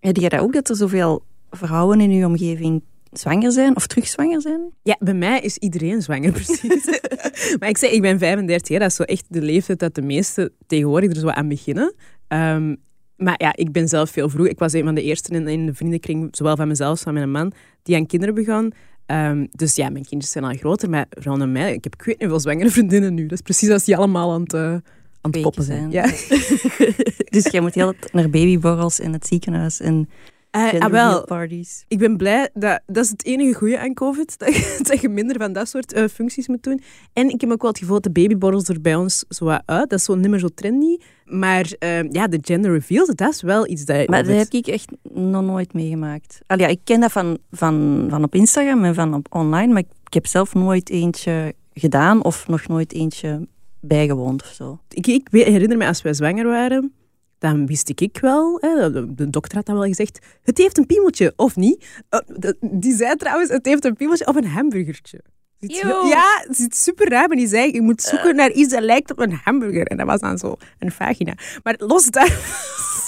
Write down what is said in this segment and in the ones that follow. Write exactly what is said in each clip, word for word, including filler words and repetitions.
Heb jij dat ook, dat er zoveel vrouwen in uw omgeving zwanger zijn of terugzwanger zijn? Ja, bij mij is iedereen zwanger, precies. Maar ik zei, ik ben vijfendertig jaar, dat is zo echt de leeftijd dat de meesten tegenwoordig er zo aan beginnen. Um, maar ja, ik ben zelf veel vroeg. Ik was een van de eersten in, in de vriendenkring, zowel van mezelf als van mijn man, die aan kinderen begon. Um, dus ja, mijn kindjes zijn al groter, maar rondom mij, ik heb ik weet niet veel zwangere vriendinnen nu. Dat is precies als die allemaal aan het, uh, aan het poppen zijn. Ja. Dus jij moet heel naar babyborrels en het ziekenhuis en... Uh, ah, wel, ik ben blij, dat, dat is het enige goede aan COVID, dat je, dat je minder van dat soort uh, functies moet doen. En ik heb ook wel het gevoel dat de babyborrels er bij ons zo uit, dat is zo niet meer zo trendy. Maar uh, ja, de gender reveals, dat is wel iets dat... Maar dat heb ik echt nog nooit meegemaakt. Al ja, ik ken dat van, van, van op Instagram en van op online, maar ik, ik heb zelf nooit eentje gedaan of nog nooit eentje bijgewoond of zo. Ik, ik herinner me, als wij zwanger waren... Dan wist ik wel, hè, de dokter had dan wel gezegd, het heeft een piemeltje, of niet? Die zei trouwens, het heeft een piemeltje of een hamburgertje. Yo. Ja, het zit super raar, maar die zei, je moet zoeken naar iets dat lijkt op een hamburger. En dat was dan zo een vagina. Maar los daar...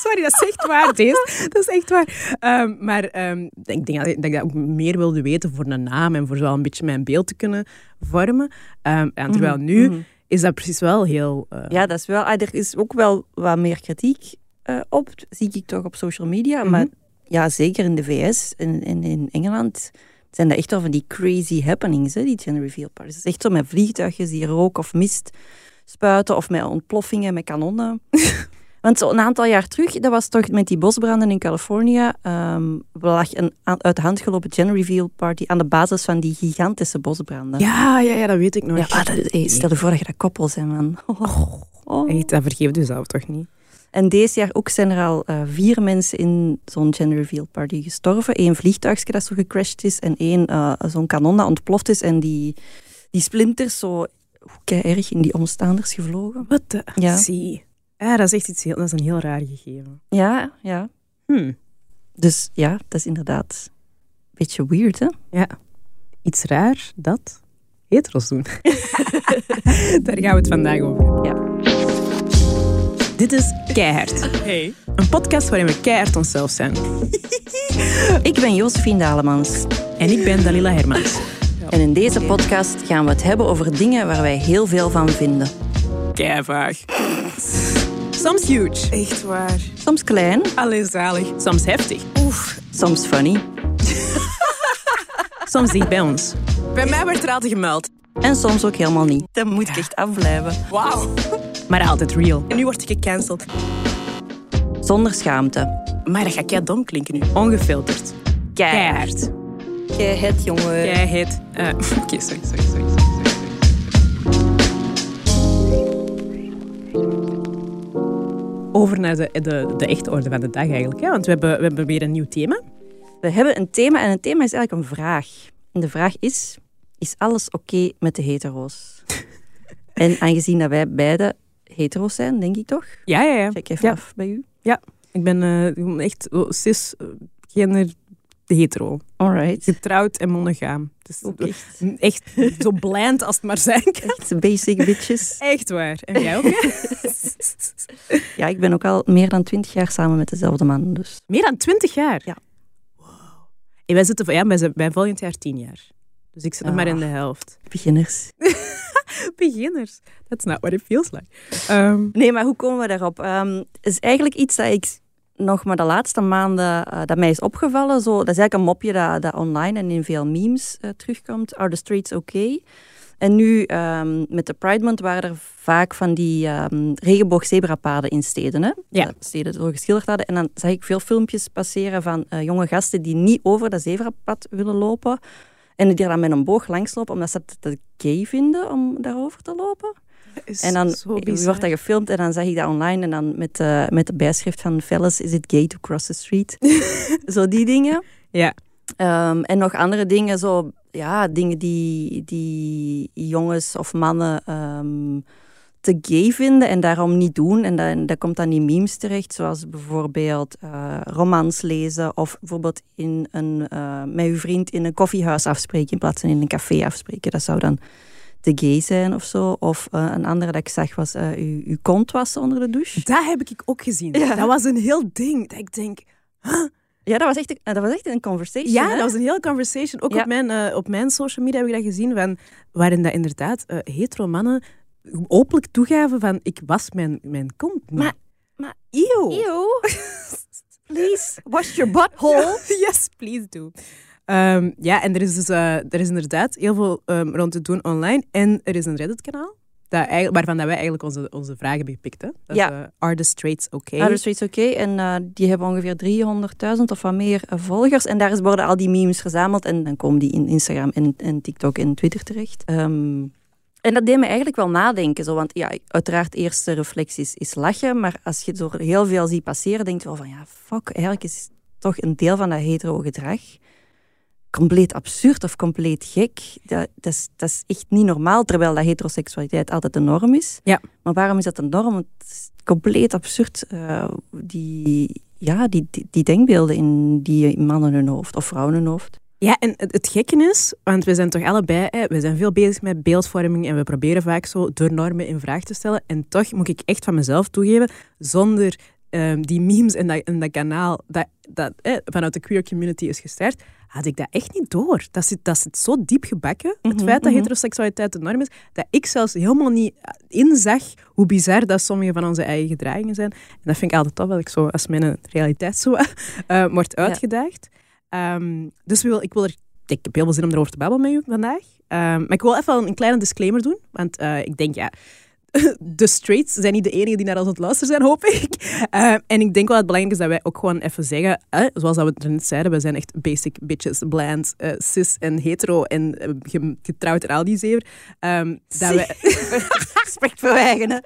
Sorry, dat is echt waar, deze. Dat is echt waar. Um, maar um, ik denk dat ik dat ook meer wilde weten voor een naam en voor zo een beetje mijn beeld te kunnen vormen. Um, en terwijl mm-hmm. nu... Mm-hmm. Is dat precies wel heel... Uh... Ja, dat is wel... Ah, er is ook wel wat meer kritiek uh, op, zie ik toch op social media. Mm-hmm. Maar ja, zeker in de V S en in, in Engeland zijn dat echt wel van die crazy happenings, hè, die gender reveal parties. Het is echt zo met vliegtuigjes die rook of mist spuiten of met ontploffingen, met kanonnen. Want zo een aantal jaar terug, dat was toch met die bosbranden in Californië, um, lag een uit de hand gelopen gender reveal party aan de basis van die gigantische bosbranden. Ja, ja, ja, dat weet ik nog. Ja, ah, dat, hey, stel je voor dat je dat koppel bent, man. Oh, oh. Hey, dat vergeeft u zelf toch niet? En deze jaar ook zijn er al uh, vier mensen in zo'n gender reveal party gestorven. Eén vliegtuigje dat zo gecrashed is en één uh, zo'n kanon dat ontploft is en die, die splinters zo kei erg in die omstaanders gevlogen. Wat de ja. Zie. Ja, dat is echt iets heel, dat is een heel raar gegeven. Ja, ja. Hmm. Dus ja, dat is inderdaad een beetje weird, hè? Ja. Iets raar dat heteros doen. Daar gaan we het vandaag over hebben. Ja. Dit is Keihard. Hey. Een podcast waarin we keihard onszelf zijn. Ik ben Jozefien Dalemans. En ik ben Dalila Hermans. En in deze podcast gaan we het hebben over dingen waar wij heel veel van vinden. Keivaag. Soms huge. Echt waar. Soms klein. Allee, zalig. Soms heftig. Oef. Soms funny. Soms dicht bij ons. Bij mij werd er altijd gemuild. En soms ook helemaal niet. Dat moet ik echt afblijven. Wauw. Maar altijd real. En nu word ik gecanceld. Zonder schaamte. Maar dat gaat kei dom klinken nu. Ongefilterd. Keihard. Keihard, jongen. Keihard. Uh, Oké, okay, sorry, sorry, sorry. Over naar de, de, de echte orde van de dag eigenlijk. Hè? Want we hebben, we hebben weer een nieuw thema. We hebben een thema en een thema is eigenlijk een vraag. En de vraag is, is alles oké okay met de hetero's? En aangezien dat wij beide hetero's zijn, denk ik toch? Ja, ja, ja. Check even ja. af bij u. Ja, ik ben uh, echt oh, cis, uh, gender, hetero. Alright. Getrouwd en monogaam. Dus ook echt. Echt zo blind als het maar zijn kan. Echt basic bitches. Echt waar. En jij ook? Ja, ik ben ook al meer dan twintig jaar samen met dezelfde man. Dus. Meer dan twintig jaar? Ja. Wow. En wij zitten ja, wij zijn, wij volgend jaar tien jaar. Dus ik zit nog oh. maar in de helft. Beginners. Beginners. That's not what it feels like. Um. Nee, maar hoe komen we daarop? Het um, is eigenlijk iets dat ik... nog maar de laatste maanden uh, dat mij is opgevallen. Zo, dat is eigenlijk een mopje dat, dat online en in veel memes uh, terugkomt. Are the streets okay? En nu um, met de Pride Month waren er vaak van die um, regenboogzebrapaden in steden. Hè? Ja. Dat steden zo geschilderd hadden. En dan zag ik veel filmpjes passeren van uh, jonge gasten die niet over dat zebrapad willen lopen. En die er dan met een boog langslopen omdat ze het gay vinden om daarover te lopen. En dan wordt dat gefilmd en dan zag ik dat online en dan met, uh, met de bijschrift van fellas, is it gay to cross the street? Zo die dingen. Ja. Um, en nog andere dingen, zo, ja, dingen die, die jongens of mannen um, te gay vinden en daarom niet doen. En, dat, en dat komt dan in memes terecht, zoals bijvoorbeeld uh, romans lezen of bijvoorbeeld in een, uh, met uw vriend in een koffiehuis afspreken in plaats van in een café afspreken. Dat zou dan... te gay zijn of zo. Of uh, een andere dat ik zag was uh, uw, uw kont wassen onder de douche. Dat heb ik ook gezien. Ja. Dat was een heel ding. Dat ik denk, huh? Ja, dat was echt een, dat was echt een conversation. Ja, hè? Dat was een hele conversation. Ook ja. op, mijn, uh, op mijn social media heb ik dat gezien. Van, waarin dat inderdaad uh, hetero mannen openlijk toegaven van... Ik was mijn, mijn kont. Maar... Maar... Eeuw. Eeuw. Please, wash your butthole. Yes, please do. Um, ja, en er is, dus, uh, er is inderdaad heel veel um, rond te doen online. En er is een Reddit-kanaal. Dat waarvan dat wij eigenlijk onze, onze vragen hebben gepikt. Hè? Dat ja. is, uh, are the straights okay? Are the straights okay? En uh, die hebben ongeveer driehonderdduizend of wat meer uh, volgers. En daar worden al die memes verzameld. En dan komen die in Instagram en, en TikTok en Twitter terecht. Um, en dat deed me eigenlijk wel nadenken. Zo, want ja, uiteraard, eerste reflex is, is lachen. Maar als je door heel veel ziet passeren, denk je wel van... Ja, fuck, eigenlijk is toch een deel van dat hetero gedrag... compleet absurd of compleet gek. Dat, dat, is, dat is echt niet normaal, terwijl dat heteroseksualiteit altijd de norm is. Ja. Maar waarom is dat de norm? Want het is compleet absurd, uh, die, ja, die, die, die denkbeelden in die mannen hun hoofd of vrouwen hun hoofd. Ja, en het, het gekke is, want we zijn toch allebei, hè, we zijn veel bezig met beeldvorming en we proberen vaak zo door normen in vraag te stellen. En toch moet ik echt van mezelf toegeven, zonder um, die memes en dat, en dat kanaal dat, dat hè, vanuit de queer community is gestart... had ik dat echt niet door. Dat zit, dat zit zo diep gebakken, het mm-hmm, feit dat mm-hmm. heteroseksualiteit de norm is, dat ik zelfs helemaal niet inzag hoe bizar dat sommige van onze eigen gedragingen zijn. En dat vind ik altijd tof, dat ik zo, als mijn realiteit zo uh, wordt uitgedaagd. Ja. Um, dus wil, ik, wil er, ik heb heel veel zin om erover te babbelen met u vandaag. Um, maar ik wil even een kleine disclaimer doen, want uh, ik denk, ja... de straights zijn niet de enigen die naar ons aan het luisteren zijn, hoop ik. Uh, en ik denk wel dat het belangrijk is dat wij ook gewoon even zeggen, eh, zoals dat we het net zeiden, we zijn echt basic bitches, bland, uh, cis en hetero en uh, getrouwd en al die zever. Um, dat wij... Respect voor eigen, hè?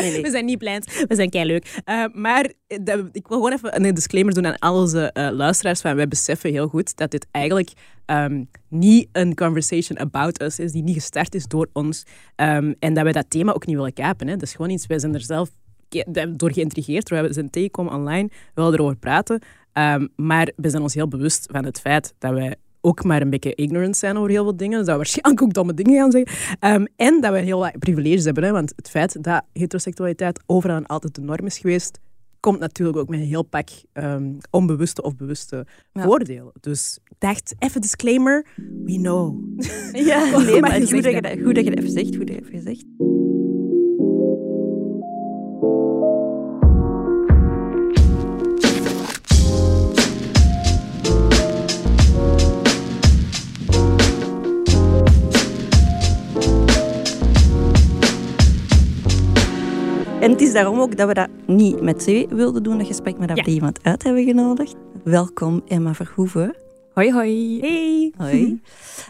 nee, nee. We zijn niet bland, we zijn keileuk. Uh, maar dat, ik wil gewoon even een disclaimer doen aan al onze uh, luisteraars. Van, wij beseffen heel goed dat dit eigenlijk... Um, niet een conversation about us is, die niet gestart is door ons. Um, en dat wij dat thema ook niet willen kapen. Hè. Dat is gewoon iets, wij zijn er zelf ke- door geïntrigeerd, we zijn tegengekomen online, we willen erover praten. Um, maar we zijn ons heel bewust van het feit dat wij ook maar een beetje ignorant zijn over heel veel dingen. Dus dat we waarschijnlijk ook domme dingen gaan zeggen. Um, en dat we heel wat privileges hebben. Hè, want het feit dat heteroseksualiteit overal en altijd de norm is geweest, komt natuurlijk ook met een heel pak um, onbewuste of bewuste ja. voordelen. Dus dacht, even disclaimer, we know. Ja, oh, nee, maar goed, goed, dat je dat, goed dat je dat even zegt. Goed dat je dat even zegt. En het is daarom ook dat we dat niet met z'n wilden doen, dat gesprek, maar dat we ja. iemand uit hebben genodigd. Welkom, Emma Verhoeven. Hoi, hoi. Hey. Hoi.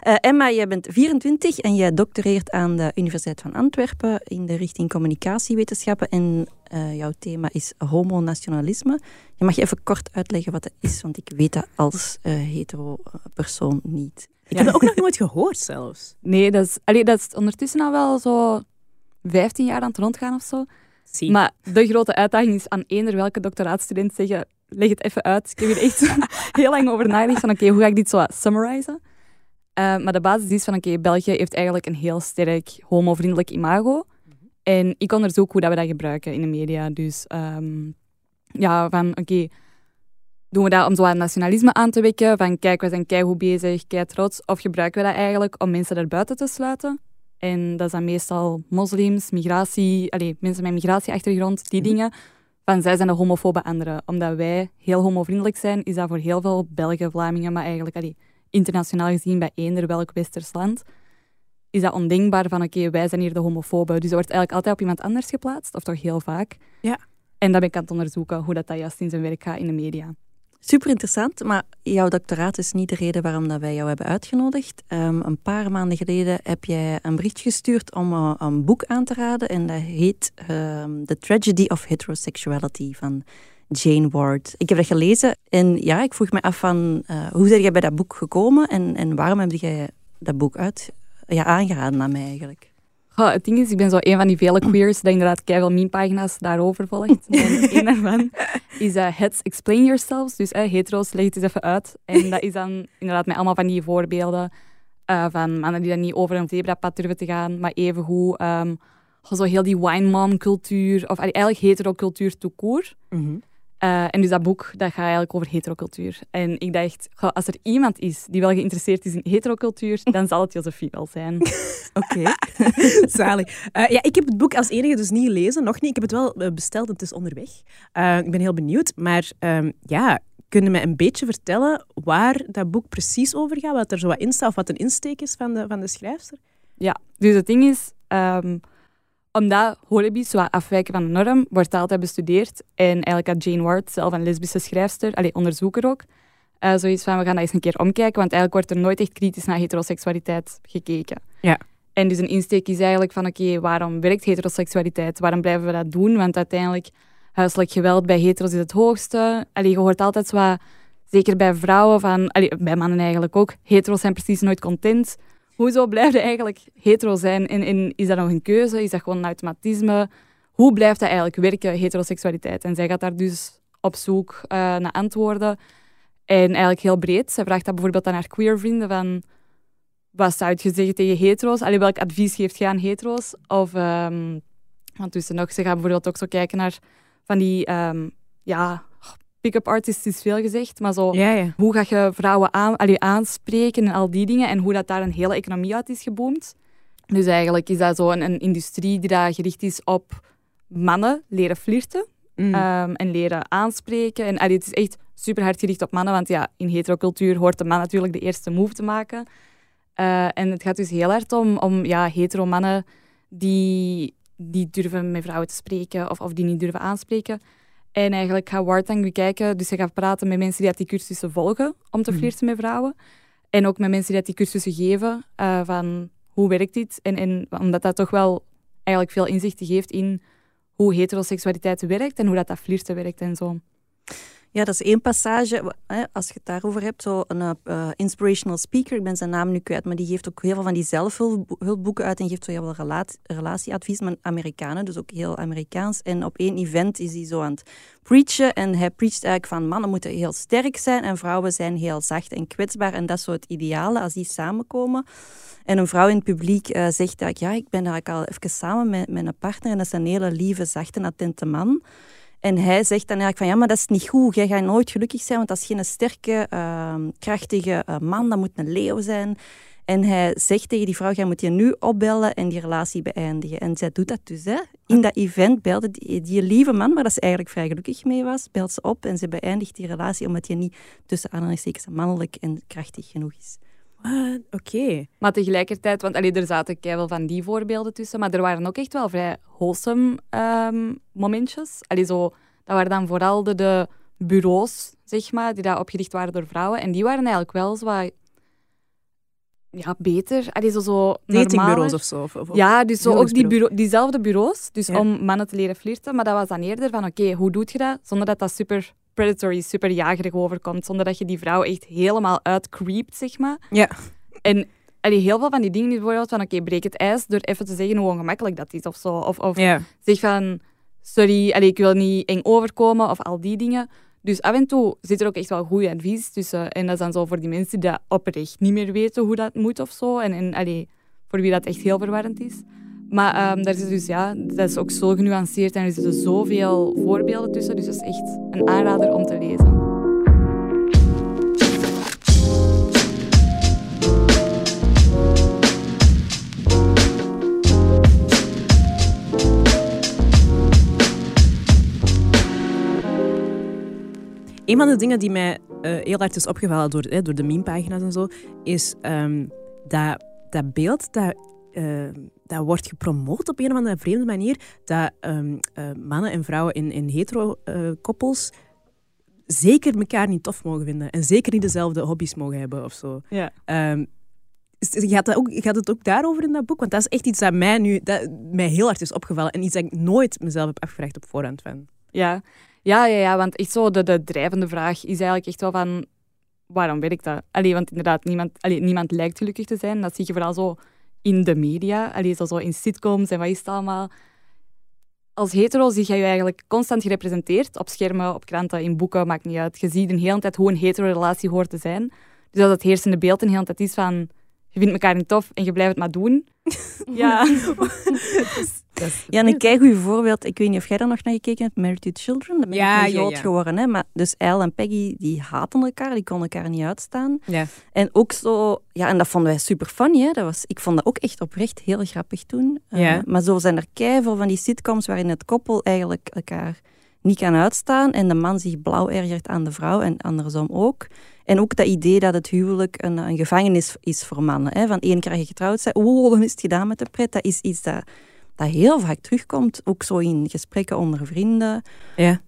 Uh, Emma, jij bent vierentwintig en jij doctoreert aan de Universiteit van Antwerpen in de richting communicatiewetenschappen. En uh, jouw thema is homonationalisme. Je mag je even kort uitleggen wat dat is, want ik weet dat als uh, hetero persoon niet. Ik ja. heb dat ook nog nooit gehoord zelfs. Nee, dat is, allee, dat is ondertussen al wel zo vijftien jaar aan het rondgaan of zo. Zie. Maar de grote uitdaging is aan eender welke doctoraatstudent zeggen, leg het even uit. Ik heb hier echt heel lang over nagedacht van oké, okay, hoe ga ik dit zo summarizen? Uh, maar de basis is van oké, okay, België heeft eigenlijk een heel sterk homovriendelijk imago. Mm-hmm. En ik onderzoek hoe dat we dat gebruiken in de media. Dus um, ja, van oké, okay, doen we dat om zo aan nationalisme aan te wekken? Van kijk, we zijn keigoed bezig, kei trots. Of gebruiken we dat eigenlijk om mensen daarbuiten te sluiten? En dat zijn meestal moslims, migratie, allez, mensen met migratieachtergrond, die dingen. Van zij zijn de homofobe anderen. Omdat wij heel homovriendelijk zijn, is dat voor heel veel Belgen, Vlamingen, maar eigenlijk allez, internationaal gezien bij eender welk Westers land, is dat ondenkbaar van oké, okay, wij zijn hier de homofobe. Dus dat wordt eigenlijk altijd op iemand anders geplaatst, of toch heel vaak. Ja. En dat ben ik aan het onderzoeken, hoe dat, dat juist in zijn werk gaat in de media. Super interessant, maar jouw doctoraat is niet de reden waarom dat wij jou hebben uitgenodigd. Um, een paar maanden geleden heb jij een bericht gestuurd om uh, een boek aan te raden. En dat heet um, The Tragedy of Heterosexuality van Jane Ward. Ik heb dat gelezen en ja, ik vroeg me af van uh, hoe ben jij bij dat boek gekomen? En, en waarom heb jij dat boek uit, ja, aangeraden aan mij eigenlijk? Oh, het ding is, ik ben zo een van die vele queers dat inderdaad keiveel meme-pagina's daarover volgt. En een daarvan is uh, Heads Explain Yourselves. Dus uh, hetero's, leg het eens even uit. En dat is dan inderdaad met allemaal van die voorbeelden uh, van mannen die dan niet over een zebrapad durven te gaan, maar evengoed um, zo heel die wine mom cultuur, of uh, eigenlijk hetero-cultuur tout court. Mm-hmm. Uh, en dus dat boek, dat gaat eigenlijk over heterocultuur. En ik dacht, goh, als er iemand is die wel geïnteresseerd is in heterocultuur, dan zal het Jozefien wel zijn. Oké. Zalig. Uh, ja, ik heb het boek als enige dus niet gelezen, nog niet. Ik heb het wel besteld, het is onderweg. Uh, ik ben heel benieuwd, maar um, ja... Kun je me een beetje vertellen waar dat boek precies over gaat? Wat er zo wat in staat of wat een insteek is van de, van de schrijfster? Ja, dus het ding is... Um, omdat holibi's wat afwijken van de norm, wordt altijd bestudeerd. En eigenlijk had Jane Ward, zelf een lesbische schrijfster, allez, onderzoeker ook, uh, zoiets van, we gaan dat eens een keer omkijken, want eigenlijk wordt er nooit echt kritisch naar heteroseksualiteit gekeken. Ja. En dus een insteek is eigenlijk van, oké, okay, waarom werkt heteroseksualiteit? Waarom blijven we dat doen? Want uiteindelijk... Huiselijk geweld bij hetero's is het hoogste. Allee, je hoort altijd zo wat, zeker bij vrouwen, van, allee, bij mannen eigenlijk ook, hetero's zijn precies nooit content. Hoezo blijft hij eigenlijk hetero zijn? En, en is dat nog een keuze? Is dat gewoon een automatisme? Hoe blijft dat eigenlijk werken, heteroseksualiteit? En zij gaat daar dus op zoek uh, naar antwoorden. En eigenlijk heel breed. Zij vraagt dat bijvoorbeeld aan haar queer vrienden van... Wat zou je zeggen tegen hetero's? Allee, welk advies geeft je aan hetero's? Of, um, want tussen nog, ze gaat bijvoorbeeld ook zo kijken naar... Van die, um, ja, pick-up artist is veel gezegd, maar zo, ja, ja. Hoe ga je vrouwen aan, allee, aanspreken en al die dingen en hoe dat daar een hele economie uit is geboomd. Dus eigenlijk is dat zo een, een industrie die daar gericht is op mannen leren flirten mm. um, en leren aanspreken. En allee, het is echt super hard gericht op mannen, want ja, in heterocultuur hoort de man natuurlijk de eerste move te maken. Uh, en het gaat dus heel hard om, om ja, hetero mannen die... die durven met vrouwen te spreken of, of die niet durven aanspreken. En eigenlijk gaat Ward dan bekijken, dus ze gaat praten met mensen die dat die cursussen volgen om te flirten mm. met vrouwen. En ook met mensen die dat die cursussen geven, uh, van hoe werkt dit? En, en omdat dat toch wel eigenlijk veel inzichten geeft in hoe heteroseksualiteit werkt en hoe dat, dat flirten werkt en zo. Ja, dat is één passage. Als je het daarover hebt, zo een uh, inspirational speaker, ik ben zijn naam nu kwijt, maar die geeft ook heel veel van die zelfhulpboeken uit en geeft zo heel veel relatie, relatieadvies, maar Amerikanen, dus ook heel Amerikaans. En op één event is hij zo aan het preachen en hij preacht eigenlijk van mannen moeten heel sterk zijn en vrouwen zijn heel zacht en kwetsbaar en dat is zo het ideale als die samenkomen. En een vrouw in het publiek uh, zegt dat ja, ik ben eigenlijk al even samen met, met een partner en dat is een hele lieve, zachte en attente man. En hij zegt dan eigenlijk van, ja, maar dat is niet goed. Jij gaat nooit gelukkig zijn, want dat is geen sterke, uh, krachtige uh, man. Dat moet een leeuw zijn. En hij zegt tegen die vrouw, jij moet je nu opbellen en die relatie beëindigen. En zij doet dat dus, hè. In dat event belde die, die lieve man, waar dat ze eigenlijk vrij gelukkig mee was, belt ze op en ze beëindigt die relatie, omdat je niet tussen aanhalingstekens mannelijk en krachtig genoeg is. Oké. Okay. Maar tegelijkertijd, want allee, er zaten keiveel van die voorbeelden tussen, maar er waren ook echt wel vrij wholesome um, momentjes. Allee, zo, dat waren dan vooral de, de bureaus, zeg maar, die daar opgericht waren door vrouwen. En die waren eigenlijk wel zo wat, ja, beter. Allee, zo, zo datingbureaus of zo? Of, of, ja, dus zo ook die bureau, diezelfde bureaus, dus ja. Om mannen te leren flirten. Maar dat was dan eerder van, oké, okay, hoe doe je dat? Zonder dat dat super... predatory, super jagerig overkomt, zonder dat je die vrouw echt helemaal uitcreept, zeg maar. Ja. En allee, heel veel van die dingen, bijvoorbeeld van, oké, okay, breek het ijs door even te zeggen hoe ongemakkelijk dat is, of zo. Of, of ja. Zeg van, sorry, allee, ik wil niet eng overkomen, of al die dingen. Dus af en toe zit er ook echt wel goede advies tussen. En dat is dan zo voor die mensen die dat oprecht niet meer weten hoe dat moet, of zo. En, en allee, voor wie dat echt heel verwarrend is. Maar um, daar is dus, ja, dat is ook zo genuanceerd en er zitten zoveel voorbeelden tussen. Dus dat is echt een aanrader om te lezen. Een van de dingen die mij uh, heel hard is opgevallen door, eh, door de meme-pagina's en zo, is um, dat, dat beeld dat... Uh, dat wordt gepromoot op een of andere vreemde manier, dat um, uh, mannen en vrouwen in, in hetero-koppels uh, zeker elkaar niet tof mogen vinden en zeker niet dezelfde hobby's mogen hebben of zo. Ja. Um, gaat, dat ook, gaat het ook daarover in dat boek? Want dat is echt iets dat mij nu dat mij heel hard is opgevallen en iets dat ik nooit mezelf heb afgevraagd op voorhand van. Ja, ja, ja, ja, want echt zo de, de drijvende vraag is eigenlijk echt wel van waarom werkt dat? Allee, want inderdaad, niemand, allee, niemand lijkt gelukkig te zijn. Dat zie je vooral zo in de media, allee, zo, zo in sitcoms en wat is het allemaal. Als hetero zie je je eigenlijk constant gerepresenteerd op schermen, op kranten, in boeken, maakt niet uit. Je ziet de hele tijd hoe een hetero relatie hoort te zijn. Dus dat het heersende beeld een hele tijd is van je vindt elkaar niet tof en je blijft het maar doen. Ja. Ja, en een keigoed voorbeeld. Ik weet niet of jij daar nog naar gekeken hebt. Married to Children. Dat ben ja, ik niet ja, groot ja. geworden. Hè? Maar dus Elle en Peggy, die haten elkaar. Die konden elkaar niet uitstaan. Ja. En ook zo... Ja, en dat vonden wij super funny. Hè? Dat was, ik vond dat ook echt oprecht heel grappig toen. Ja. Uh, maar zo zijn er keiveel van die sitcoms waarin het koppel eigenlijk elkaar niet kan uitstaan. En de man zich blauw ergert aan de vrouw. En andersom ook. En ook dat idee dat het huwelijk een, een gevangenis is voor mannen. Hè? Van één keer getrouwd zijn. Oh, dan is het gedaan met de pret. Dat is iets dat... dat heel vaak terugkomt, ook zo in gesprekken onder vrienden. Ja,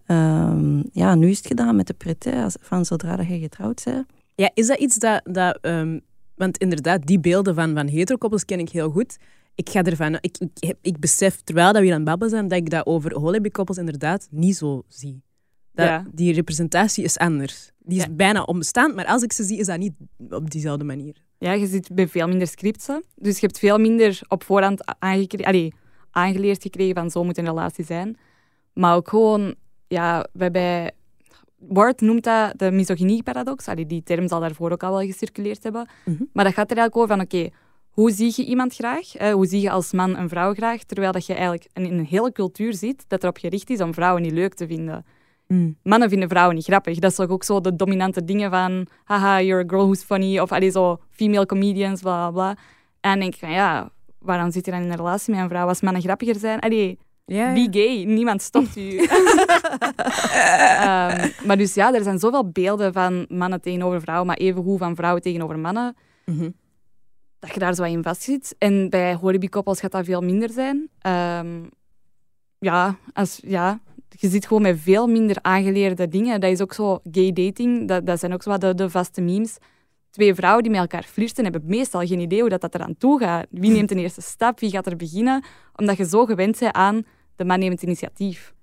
um, ja nu is het gedaan met de pret, hè, van zodra dat je getrouwd bent. Ja, is dat iets dat... dat um, want inderdaad, die beelden van, van heterokoppels ken ik heel goed. Ik ga ervan... Ik, ik, ik, ik besef, terwijl dat we aan het babbelen zijn, dat ik dat over holebi-koppels inderdaad niet zo zie. Dat, ja. Die representatie is anders. Die is ja. bijna onbestaand, maar als ik ze zie, is dat niet op diezelfde manier. Ja, je zit bij veel minder scriptsen. Dus je hebt veel minder op voorhand aangekregen... aangeleerd gekregen van zo moet een relatie zijn. Maar ook gewoon, ja, waarbij... Ward noemt dat de misogynie-paradox. Allee, die term zal daarvoor ook al wel gecirculeerd hebben. Mm-hmm. Maar dat gaat er eigenlijk over van, oké, okay, hoe zie je iemand graag? Hè? Hoe zie je als man een vrouw graag? Terwijl dat je eigenlijk in een hele cultuur zit dat erop gericht is om vrouwen niet leuk te vinden. Mm. Mannen vinden vrouwen niet grappig. Dat is toch ook zo de dominante dingen van haha, you're a girl who's funny, of allee, zo female comedians, bla, bla. En dan denk ik van, ja... Waarom zit je dan in een relatie met een vrouw als mannen grappiger zijn? Allee, ja, ja. Be gay, niemand stopt u. um, maar dus ja, er zijn zoveel beelden van mannen tegenover vrouwen, maar evengoed van vrouwen tegenover mannen, mm-hmm. dat je daar zo in vastzit. En bij holebi-koppels gaat dat veel minder zijn. Um, ja, als, ja, je zit gewoon met veel minder aangeleerde dingen. Dat is ook zo gay dating, dat, dat zijn ook zo wat de, de vaste memes. Twee vrouwen die met elkaar flirten hebben meestal geen idee hoe dat, dat eraan toe gaat. Wie neemt de eerste stap? Wie gaat er beginnen? Omdat je zo gewend bent aan de man neemt het initiatief.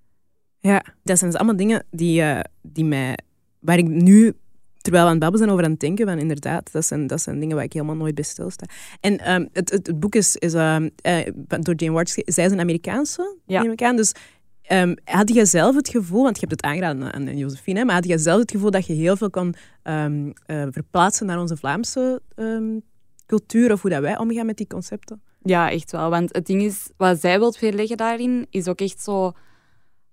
Ja, dat zijn dus allemaal dingen die, uh, die mij, waar ik nu, terwijl we aan het babbelen zijn, over aan het denken van inderdaad, dat zijn, dat zijn dingen waar ik helemaal nooit bij stilsta. En um, het, het, het boek is, is uh, uh, door Jane Ward, zij is een Amerikaanse, ja. neem ik aan, dus... Um, had je zelf het gevoel, want je hebt het aangeraden aan, aan Jozefien, maar had je zelf het gevoel dat je heel veel kon um, uh, verplaatsen naar onze Vlaamse um, cultuur of hoe dat wij omgaan met die concepten? Ja, echt wel. Want het ding is, wat zij wilt weerleggen daarin, is ook echt zo,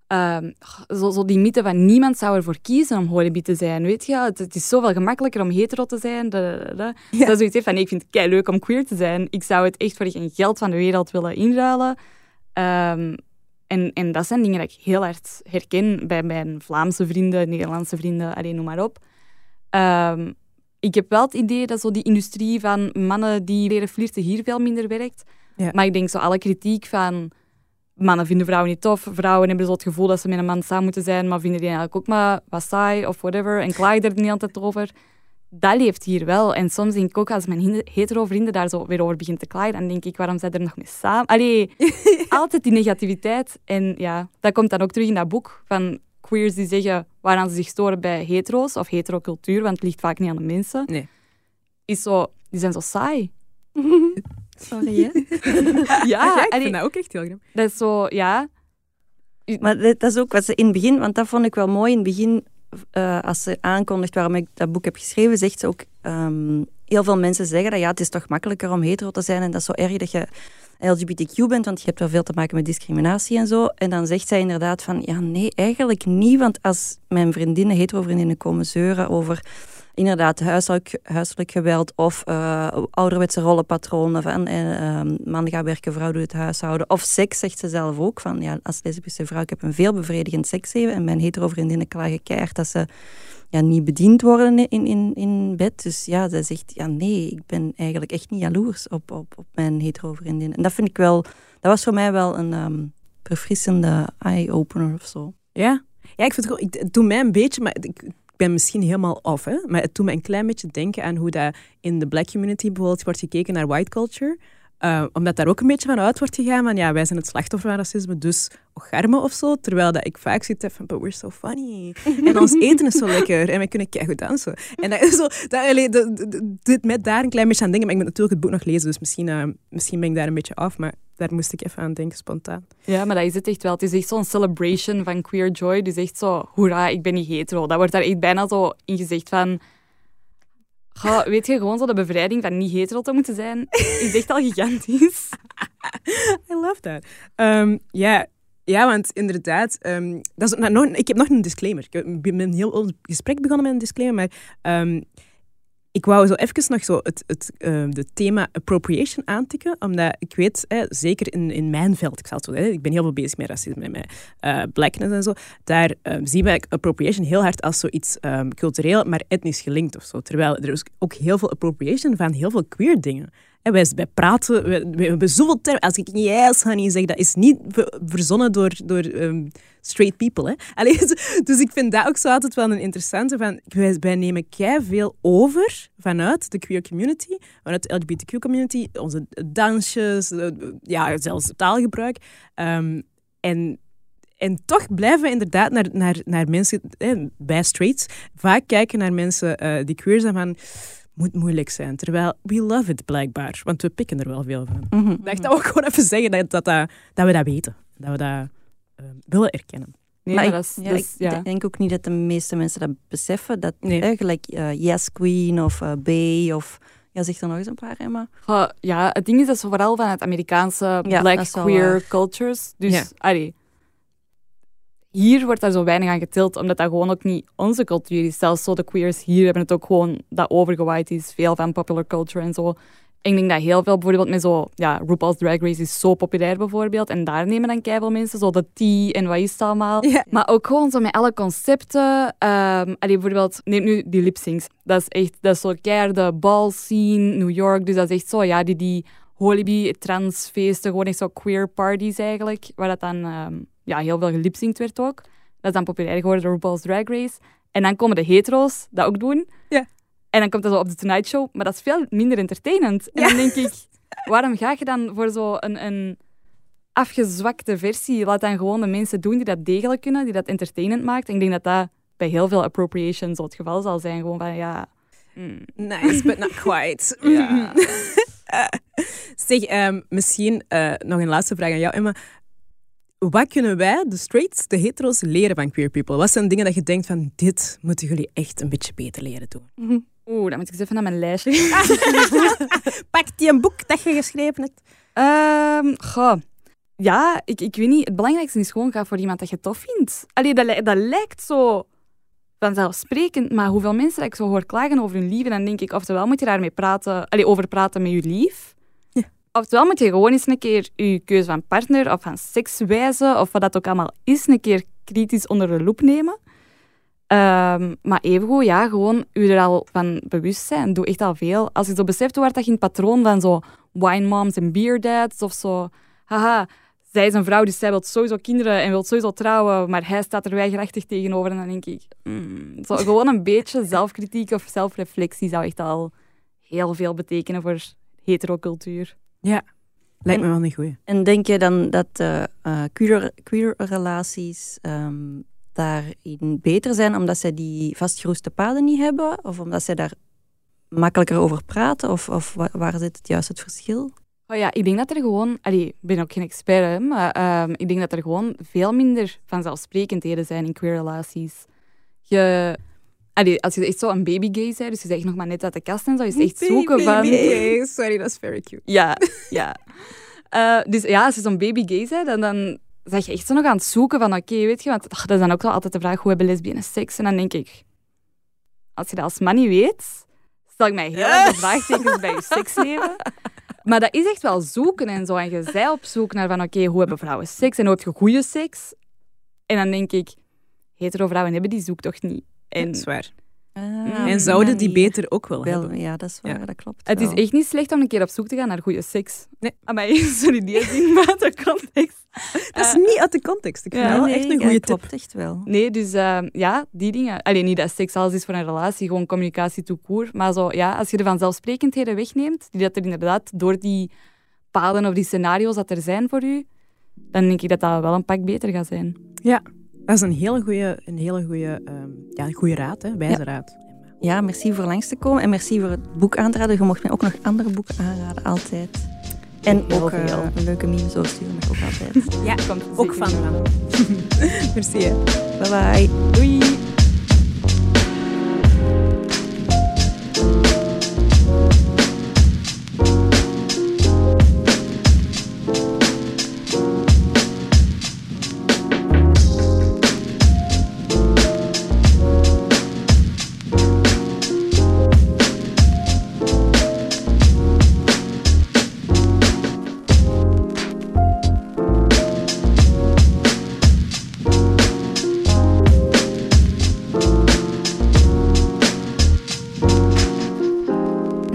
um, zo, zo die mythe van niemand zou ervoor kiezen om holebi te zijn. Weet je, het, het is zoveel gemakkelijker om hetero te zijn. De, de, de. Ja. Dat is zoiets van, nee, ik vind het kei leuk om queer te zijn. Ik zou het echt voor geen geld van de wereld willen inruilen. Um, En, en dat zijn dingen die ik heel hard herken bij mijn Vlaamse vrienden, Nederlandse vrienden, alleen noem maar op. Um, ik heb wel het idee dat zo die industrie van mannen die leren flirten hier veel minder werkt. Ja. Maar ik denk zo alle kritiek van mannen vinden vrouwen niet tof, vrouwen hebben zo het gevoel dat ze met een man samen moeten zijn, maar vinden die eigenlijk ook maar wat saai of whatever en klagen er niet altijd over. Dat leeft hier wel. En soms denk ik ook, als mijn hetero-vrienden daar zo weer over begint te klagen, dan denk ik, waarom zijn er nog mee samen? Allee, altijd die negativiteit. En ja, dat komt dan ook terug in dat boek van queers die zeggen waaraan ze zich storen bij hetero's of heterocultuur, want het ligt vaak niet aan de mensen. Nee. Is zo, die zijn zo saai. Sorry, hè? Ja, ja, ik allee, vind dat ook echt heel grappig. Dat is zo, ja. Maar dat is ook wat ze in het begin, want dat vond ik wel mooi in het begin... Uh, als ze aankondigt waarom ik dat boek heb geschreven, zegt ze ook... Um, heel veel mensen zeggen dat ja, het is toch makkelijker om hetero te zijn en dat is zo erg dat je L G B T Q bent, want je hebt wel veel te maken met discriminatie en zo. En dan zegt zij inderdaad van, ja nee, eigenlijk niet, want als mijn vriendinnen, hetero-vriendinnen komen zeuren over inderdaad huiselijk, huiselijk geweld of uh, ouderwetse rollenpatronen van uh, man gaat werken, vrouw doet het huishouden of seks, zegt ze zelf ook van ja, als lesbische vrouw, ik heb een veel bevredigend seksleven en mijn hetero-vriendinnen klagen keihard dat ze ja, niet bediend worden in, in, in bed. Dus ja, zij zegt ja nee, ik ben eigenlijk echt niet jaloers op, op, op mijn hetero-vriendinnen. En dat vind ik wel, dat was voor mij wel een um, verfrissende eye-opener of zo. Ja, ja ik vind het, ik, het doet mij een beetje, maar ik, Ik ben misschien helemaal af, hè? Maar het doet me een klein beetje denken aan hoe dat in de black community bijvoorbeeld wordt gekeken naar white culture. Uh, omdat daar ook een beetje van uit wordt gegaan van ja, wij zijn het slachtoffer van racisme, dus ocharme of zo. Terwijl dat ik vaak zit van, but we're so funny. En ons eten is zo lekker en wij kunnen keigoed dansen. En dat is zo, dat, dat, dat doet mij daar een klein beetje aan denken. Maar ik moet natuurlijk het boek nog lezen, dus misschien, uh, misschien ben ik daar een beetje af, maar... Daar moest ik even aan denken, spontaan. Ja, maar dat is het echt wel. Het is echt zo'n celebration van queer joy. Dus echt zo, hoera, ik ben niet hetero. Dat wordt daar echt bijna zo in gezegd van... Goh, weet je gewoon zo de bevrijding van niet hetero te moeten zijn? Is echt al gigantisch. I love that. Ja, um, yeah. Ja, want inderdaad, um, dat is, nou, nog, ik heb nog een disclaimer. Ik ben een heel ons gesprek begonnen met een disclaimer, maar um, ik wou zo even nog zo het, het uh, de thema appropriation aantikken, omdat ik weet, eh, zeker in, in mijn veld, ik zal het zo zeggen, ik ben heel veel bezig met racisme en met uh, blackness en zo, daar um, zien we appropriation heel hard als zoiets um, cultureel, maar etnisch gelinkt of zo. Terwijl er is ook heel veel appropriation van heel veel queer dingen. En wij, wij praten, we hebben zoveel termen. Als ik yes, honey zeg, dat is niet verzonnen door, door um, straight people. Hè? Allee, dus ik vind dat ook zo altijd wel een interessante. Van, wij, wij nemen keiveel over vanuit de queer community, vanuit de L G B T Q community, onze dansjes, ja, zelfs taalgebruik. Um, en, en toch blijven we inderdaad naar, naar, naar mensen, eh, bij straights, vaak kijken naar mensen uh, die queer zijn van... moet moeilijk zijn. Terwijl, we love it, blijkbaar. Want we pikken er wel veel van. Mm-hmm. Ik dacht dat we ook gewoon even zeggen dat, dat, dat, dat we dat weten. Dat we dat uh, willen erkennen. Nee, maar, maar ik, dat is, ja, dus, ik ja. denk ook niet dat de meeste mensen dat beseffen. Dat nee. eigenlijk uh, Yes Queen of uh, Bay of... Ja, zeg dan nog eens een paar, Emma. Uh, ja, het ding is dat ze vooral van het Amerikaanse ja, black queer wel, uh... cultures... Dus, ja. allee, hier wordt daar zo weinig aan getild, omdat dat gewoon ook niet onze cultuur is. Zelfs zo de queers hier hebben het ook gewoon dat overgewaaid is. Veel van popular culture en zo. En ik denk dat heel veel bijvoorbeeld met zo... Ja, RuPaul's Drag Race is zo populair bijvoorbeeld. En daar nemen dan keiveel mensen zo de tea en wat is het allemaal. Yeah. Maar ook gewoon zo met alle concepten. Um, allee, bijvoorbeeld, neem nu die lip-syncs. Dat is echt dat is zo keiharde ball scene, New York. Dus dat is echt zo, ja, die, die holibi-transfeesten. Gewoon echt zo queer parties eigenlijk. Waar dat dan... Um, ja, heel veel gelipsynkt werd ook. Dat is dan populair geworden door RuPaul's Drag Race. En dan komen de hetero's dat ook doen. Ja. En dan komt dat zo op de Tonight Show. Maar dat is veel minder entertainend. En ja. dan denk ik, waarom ga je dan voor zo'n een afgezwakte versie? Laat dan gewoon de mensen doen die dat degelijk kunnen, die dat entertainend maakt. En ik denk dat dat bij heel veel appropriation zo het geval zal zijn. Gewoon van, ja... Mm. Nice, but not quite. Ja. uh, zeg, um, misschien uh, nog een laatste vraag aan jou, Emma. Wat kunnen wij, de straights, de hetero's, leren van queer people? Wat zijn dingen dat je denkt van, dit moeten jullie echt een beetje beter leren doen? Mm-hmm. Oeh, dan moet ik eens even naar mijn lijstje. Pak die een boek dat je geschreven hebt. Um, goh. Ja, ik, ik weet niet. Het belangrijkste is gewoon, ga voor iemand dat je tof vindt. Allee, dat, li- dat lijkt zo vanzelfsprekend, maar hoeveel mensen dat ik zo hoor klagen over hun lief, en dan denk ik, oftewel moet je daarmee praten, allee, over praten met je lief. Oftewel moet je gewoon eens een keer je keuze van partner of van sekswijze of wat dat ook allemaal is, een keer kritisch onder de loep nemen. Um, maar evengoed, ja, gewoon je er al van bewust zijn. Doe echt al veel. Als je zo beseft, hoe hard dat je in het patroon van zo wine moms en beer dads of zo. Haha, zij is een vrouw, dus zij wil sowieso kinderen en wil sowieso trouwen, maar hij staat er weigerachtig tegenover. En dan denk ik, mm, zo, gewoon een beetje zelfkritiek of zelfreflectie zou echt al heel veel betekenen voor heterocultuur. Ja, lijkt me wel een goeie. En denk je dan dat uh, queer, queer relaties um, daarin beter zijn omdat zij die vastgeroeste paden niet hebben? Of omdat zij daar makkelijker over praten? Of, of waar zit het juist het verschil? Oh ja, ik denk dat er gewoon... Allee, ik ben ook geen expert, hè, maar uh, ik denk dat er gewoon veel minder vanzelfsprekendheden zijn in queer relaties. Je... Allee, als je echt zo een babygay bent, dus je zegt nog maar net uit de kast en zo, je is echt zoeken van... Babygay, sorry, dat is very cute. Ja, ja. Uh, dus ja, als je zo'n babygay bent, dan, dan zeg je echt zo nog aan het zoeken van, oké, okay, weet je, want ach, dat is dan ook wel altijd de vraag, hoe hebben lesbiennes seks? En dan denk ik, als je dat als man niet weet, stel ik mij heel erg de vraagtekens bij je seksleven. Maar dat is echt wel zoeken en zo. En je bent op zoek naar van, oké, okay, hoe hebben vrouwen seks en hoe heb je goede seks? En dan denk ik, hetero vrouwen hebben die zoektocht niet. En, dat is waar. Uh, en zouden die beter ook wel, wel hebben. Ja, dat is waar, ja. Dat klopt. Het wel. Is echt niet slecht om een keer op zoek te gaan naar goede seks. Nee. Amai, sorry, die is niet uit de context. Dat is uh, niet uit de context. Ik ja, vind dat nee, echt een goede ja, tip. Klopt echt wel. Nee, dus uh, ja, die dingen. Alleen niet dat seks alles is voor een relatie, gewoon communicatie tout court. Maar zo, ja, als je de vanzelfsprekendheden wegneemt, die dat er inderdaad door die paden of die scenario's dat er zijn voor u, dan denk ik dat dat wel een pak beter gaat zijn. Ja. Dat is een hele goede, een hele goede, um, ja, een goede raad, hè? Wijze ja. raad. Ja, merci voor langs te komen en merci voor het boek aan te raden. Je mocht mij ook nog andere boeken aanraden, altijd. En heel ook heel uh, leuke memes zo sturen, maar ook altijd. Ja, komt ook van van. Merci. Hè. Bye bye. Doei.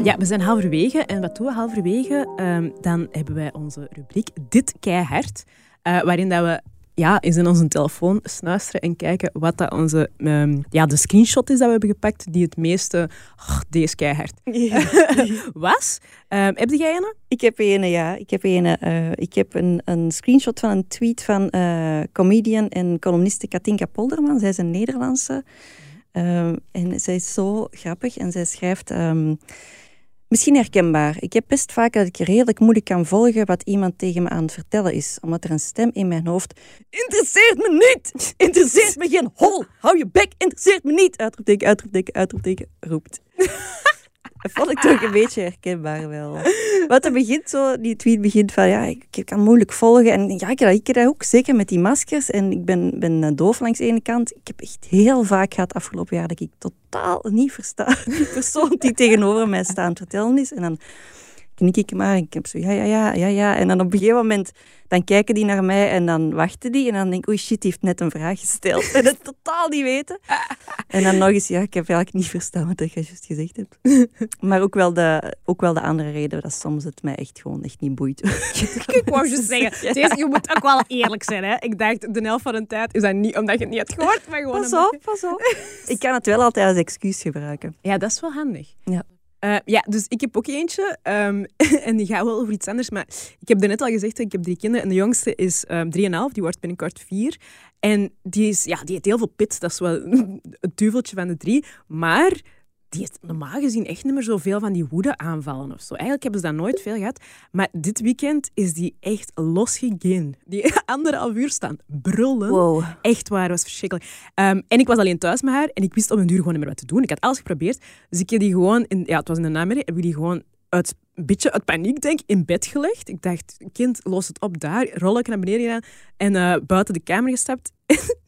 Ja, we zijn halverwege. En wat doen we halverwege? Um, dan hebben wij onze rubriek Dit Keihard. Uh, waarin dat we ja, eens in onze telefoon snuisteren en kijken wat dat onze, um, ja, de screenshot is dat we hebben gepakt die het meeste... Oh, deze keihard. Ja. was. Um, heb jij ene? Ik heb ene, ja. Ik heb, ene, uh, ik heb een, een screenshot van een tweet van uh, comedian en columniste Katinka Polderman. Zij is een Nederlandse... Um, en zij is zo grappig en zij schrijft, um, misschien herkenbaar. Ik heb best vaak dat ik redelijk moeilijk kan volgen wat iemand tegen me aan het vertellen is. Omdat er een stem in mijn hoofd, interesseert me niet, interesseert me geen hol, hou je bek, interesseert me niet, uitroepteken, uitroepteken, uitroepteken, roept. Dat vond ik toch een beetje herkenbaar wel. Want het begint zo, die tweet begint van, ja, ik kan moeilijk volgen. En ja, ik krijg dat ook, zeker met die maskers. En ik ben, ben doof langs de ene kant. Ik heb echt heel vaak gehad afgelopen jaar dat ik totaal niet versta. Die persoon die tegenover mij staat aan het vertellen is. En dan knik ik maar en ik heb zo, ja, ja, ja, ja, ja. En dan op een gegeven moment, dan kijken die naar mij en dan wachten die. En dan denk ik, oei, shit, die heeft net een vraag gesteld. En dat totaal niet weten. En dan nog eens, ja, ik heb eigenlijk niet verstaan wat je juist gezegd hebt. Maar ook wel de, ook wel de andere reden, dat soms het mij echt gewoon echt niet boeit. Ik wou je zeggen, deze, je moet ook wel eerlijk zijn, hè. Ik dacht, de helft van de tijd is dat niet omdat je het niet hebt gehoord, maar gewoon... Pas op, pas op. Ik kan het wel altijd als excuus gebruiken. Ja, dat is wel handig. Ja. Uh, ja, dus ik heb ook eentje. Um, en die gaat wel over iets anders. Maar ik heb daarnet al gezegd, ik heb drie kinderen. En de jongste is um, drieënhalf. Die wordt binnenkort vier. En die, is, ja, die heeft heel veel pit. Dat is wel het duveltje van de drie. Maar die heeft normaal gezien echt niet meer zoveel van die woedeaanvallen of zo. Eigenlijk hebben ze dat nooit veel gehad. Maar dit weekend is die echt losgegaan. Die anderhalf uur staan brullen. Wow. Echt waar, was verschrikkelijk. Um, en ik was alleen thuis met haar en ik wist op een duur gewoon niet meer wat te doen. Ik had alles geprobeerd. Dus ik heb die gewoon, in, ja, het was in de namiddag, heb ik die gewoon uit, een beetje uit paniek denk in bed gelegd. Ik dacht, kind, los het op daar. Rollen naar beneden gedaan en uh, buiten de kamer gestapt.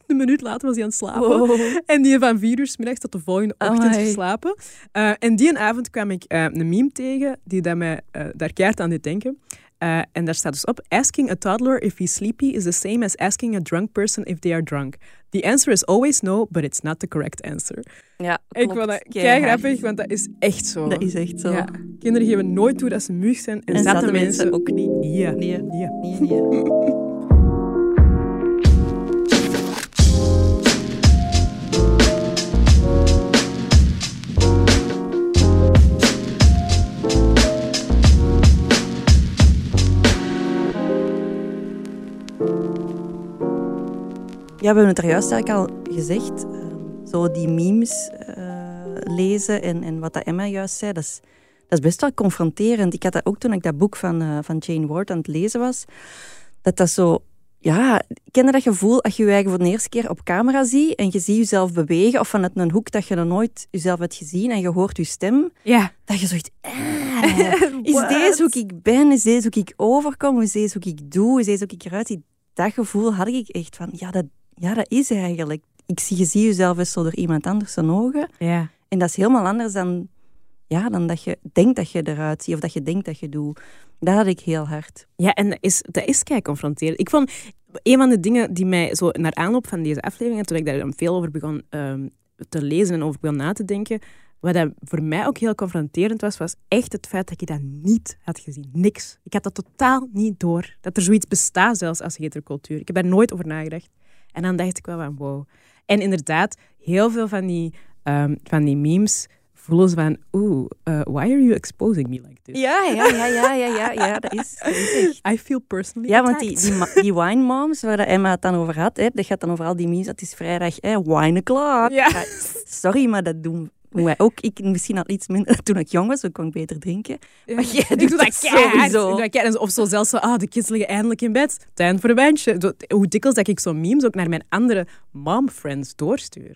Een minuut later was hij aan het slapen. Wow. En die van vier uur 's middags tot de volgende ochtend geslapen. Uh, en die avond kwam ik uh, een meme tegen die dat mij uh, daar keihard aan deed denken. Uh, en daar staat dus op, asking a toddler if he's sleepy is the same as asking a drunk person if they are drunk. The answer is always no, but it's not the correct answer. Ja, klopt. Ik vond dat kei grappig, want dat is echt zo. Dat is echt zo. Ja. Kinderen geven nooit toe dat ze moe zijn. En, en zaten, zaten mensen ook niet. Ja. Nee, nee, nee, nee. Ja, we hebben het er juist eigenlijk al gezegd. Uh, zo die memes uh, lezen en, en wat dat Emma juist zei, dat is, dat is best wel confronterend. Ik had dat ook toen ik dat boek van, uh, van Jane Ward aan het lezen was. Dat dat zo... Ja, ken je dat gevoel als je je eigen voor de eerste keer op camera ziet en je ziet jezelf bewegen of vanuit een hoek dat je nog nooit jezelf hebt gezien en je hoort je stem? Ja. Dat je zoiets... Ah, is deze hoe ik ben? Is deze hoe ik overkom? Is deze hoe ik doe? Is deze hoe ik eruit zie? Dat gevoel had ik echt van... Ja, dat... Ja, dat is eigenlijk. Ik zie, je ziet jezelf eens zo door iemand anders zijn ogen. Ja. En dat is helemaal anders dan, ja, dan dat je denkt dat je eruit ziet of dat je denkt dat je doet. Dat had ik heel hard. Ja, en dat is, dat is kei confronterend. Ik vond een van de dingen die mij zo naar aanloop van deze aflevering, toen ik daar veel over begon um, te lezen en over begon na te denken, wat dat voor mij ook heel confronterend was, was echt het feit dat ik dat niet had gezien. Niks. Ik had dat totaal niet door. Dat er zoiets bestaat zelfs als heterocultuur. Ik heb daar nooit over nagedacht. En dan dacht ik wel van wow. En inderdaad, heel veel van die, um, van die memes voelen ze van oeh, uh, why are you exposing me like this? Ja, ja, ja, ja, ja, ja, ja dat is, dat is echt. I feel personally Ja, attacked. Want die, die, die wine moms, waar Emma het dan over had, hè, dat gaat dan over al die memes, dat is vrijdag, hè, wine o'clock. Ja. Ja, sorry, maar dat doen wij ook. Ik, misschien al iets minder, toen ik jong was, dan kon ik beter drinken. Ja. Maar jij doet dat sowieso. Doe of zo zelfs zo, ah, de kids liggen eindelijk in bed. Tijd voor een bandje. Hoe dikwijls dat ik zo'n memes ook naar mijn andere momfriends doorstuur.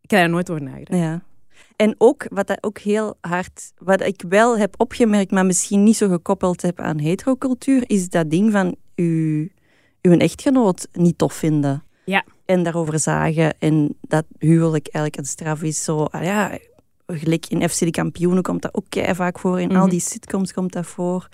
Ik heb daar nooit over nagedacht. Ja. En ook, wat dat ook heel hard, wat ik wel heb opgemerkt, maar misschien niet zo gekoppeld heb aan heterocultuur, is dat ding van uw, uw echtgenoot niet tof vinden. Ja. En daarover zagen. En dat huwelijk eigenlijk een straf is. Zo, ah ja... Gelijk in F C de Kampioenen komt dat ook kei vaak voor. In mm-hmm. al die sitcoms komt dat voor.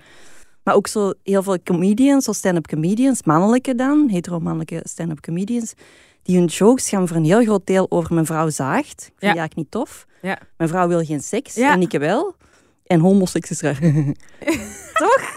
Maar ook zo heel veel comedians, zo stand-up comedians, mannelijke dan, hetero-mannelijke stand-up comedians, die hun jokes gaan voor een heel groot deel over mijn vrouw zaagt. Ik vind ja. dat eigenlijk niet tof. Ja. Mijn vrouw wil geen seks, ja. en ik wel. En homo's seks is raar. Toch?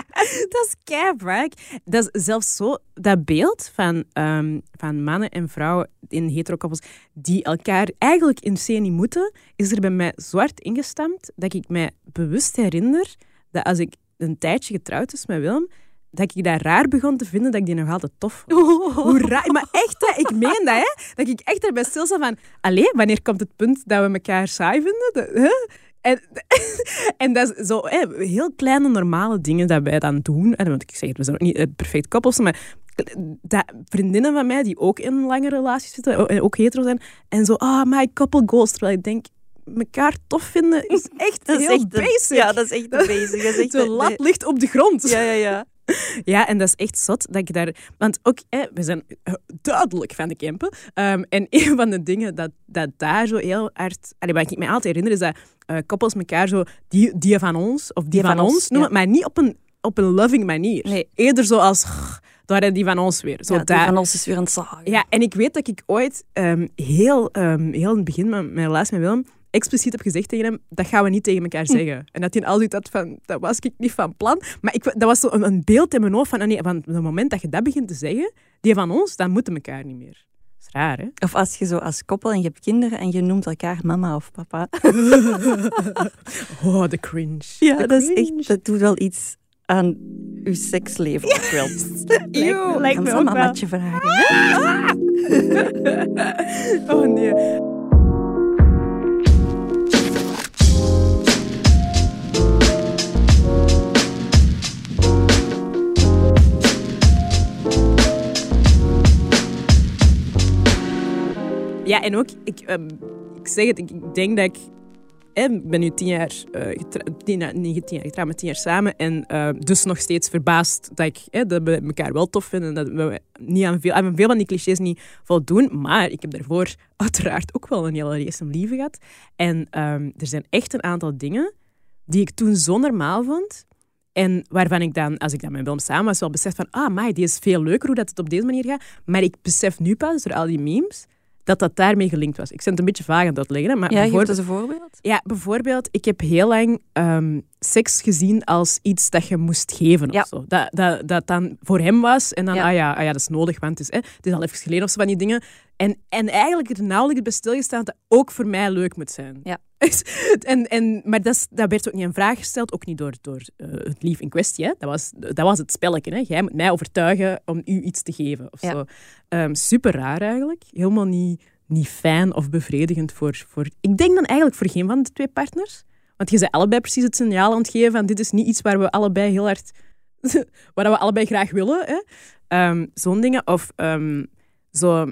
Dat is keibraak. Dat is zelfs zo, dat beeld van, um, van mannen en vrouwen in heterokoppels die elkaar eigenlijk in se niet moeten, is er bij mij zwart ingestampt dat ik mij bewust herinner dat als ik een tijdje getrouwd was met Willem, dat ik dat raar begon te vinden, dat ik die nog altijd tof vond. Oh. Hoe raar. Maar echt, ik meen dat, hè. Dat ik echt daarbij stilsta van, allee, wanneer komt het punt dat we elkaar saai vinden? Dat, hè? En, en dat is zo, hè, heel kleine normale dingen dat wij dan doen. Want ik zeg het, we zijn ook niet perfect koppels, maar dat vriendinnen van mij die ook in lange relaties zitten en ook hetero zijn, en zo, ah, oh, my couple goals. Terwijl ik denk, mekaar tof vinden is echt dat heel is echt basic. Een, ja, dat is echt een basic. Dat is echt de een, lat ligt op de grond. Ja, ja, ja. Ja, en dat is echt zot dat ik daar... Want ook, hè, we zijn duidelijk van de Kempen. Um, en een van de dingen dat, dat daar zo heel hard... Allee, wat ik me altijd herinner is dat uh, koppels elkaar zo... Die, die van ons, of die, die van, van ons, ons noemen, ja. Maar niet op een, op een loving manier. Nee. Eerder zo als... Daar die van ons weer. Zo ja, die daar... van ons is weer een zaag. Ja, en ik weet dat ik ooit um, heel, um, heel in het begin met mijn relatie met Willem... expliciet heb gezegd tegen hem, dat gaan we niet tegen elkaar zeggen. En dat hij altijd had van, dat was ik niet van plan. Maar ik, dat was zo een, een beeld in mijn hoofd van, nee, van het moment dat je dat begint te zeggen, die van ons, dan moeten we elkaar niet meer. Dat is raar, hè? Of als je zo als koppel en je hebt kinderen en je noemt elkaar mama of papa. Oh, de cringe. Ja, de dat cringe. Is echt, dat doet wel iets aan uw seksleven. Ja. Ook wel. Eeuw, lijkt me ook wel. Dan zal mamaatje vragen. Ah! Oh nee. Ja, en ook, ik, um, ik zeg het, ik denk dat ik... Eh, ben nu tien jaar uh, getrouwd, niet tien jaar getrouwd, maar tien jaar samen. En uh, dus nog steeds verbaasd dat, ik, eh, dat we elkaar wel tof vinden. Dat we niet aan veel, aan veel van die clichés niet voldoen. Maar ik heb daarvoor uiteraard ook wel een hele race om liefde gehad. En um, er zijn echt een aantal dingen die ik toen zo normaal vond... En waarvan ik dan, als ik dan met Willem samen was, wel besef van... Ah, maar die is veel leuker hoe dat het op deze manier gaat. Maar ik besef nu pas, door al die memes... dat dat daarmee gelinkt was. Ik ben het een beetje vaag aan het uitleggen. Maar ja, geef eens een voorbeeld. Ja, bijvoorbeeld, ik heb heel lang um, seks gezien als iets dat je moest geven. Ja. Of zo. Dat, dat, dat dan voor hem was. En dan, ja. Ah, ja, ah ja, dat is nodig, want het is, eh, het is al even geleden of zo van die dingen. En, en eigenlijk er nauwelijks bij stilgestaan dat ook voor mij leuk moet zijn. Ja. en, en, maar dat, dat werd ook niet in vraag gesteld, ook niet door, door uh, het lief in kwestie. Hè. Dat, was, dat was het spelletje. Hè. Jij moet mij overtuigen om u iets te geven. Of ja. Zo. Um, super raar eigenlijk. Helemaal niet, niet fijn of bevredigend voor, voor... Ik denk dan eigenlijk voor geen van de twee partners. Want je zei allebei precies het signaal aan het geven van dit is niet iets waar we allebei heel hard... waar we allebei graag willen. Hè. Um, zo'n dingen. Of um, zo...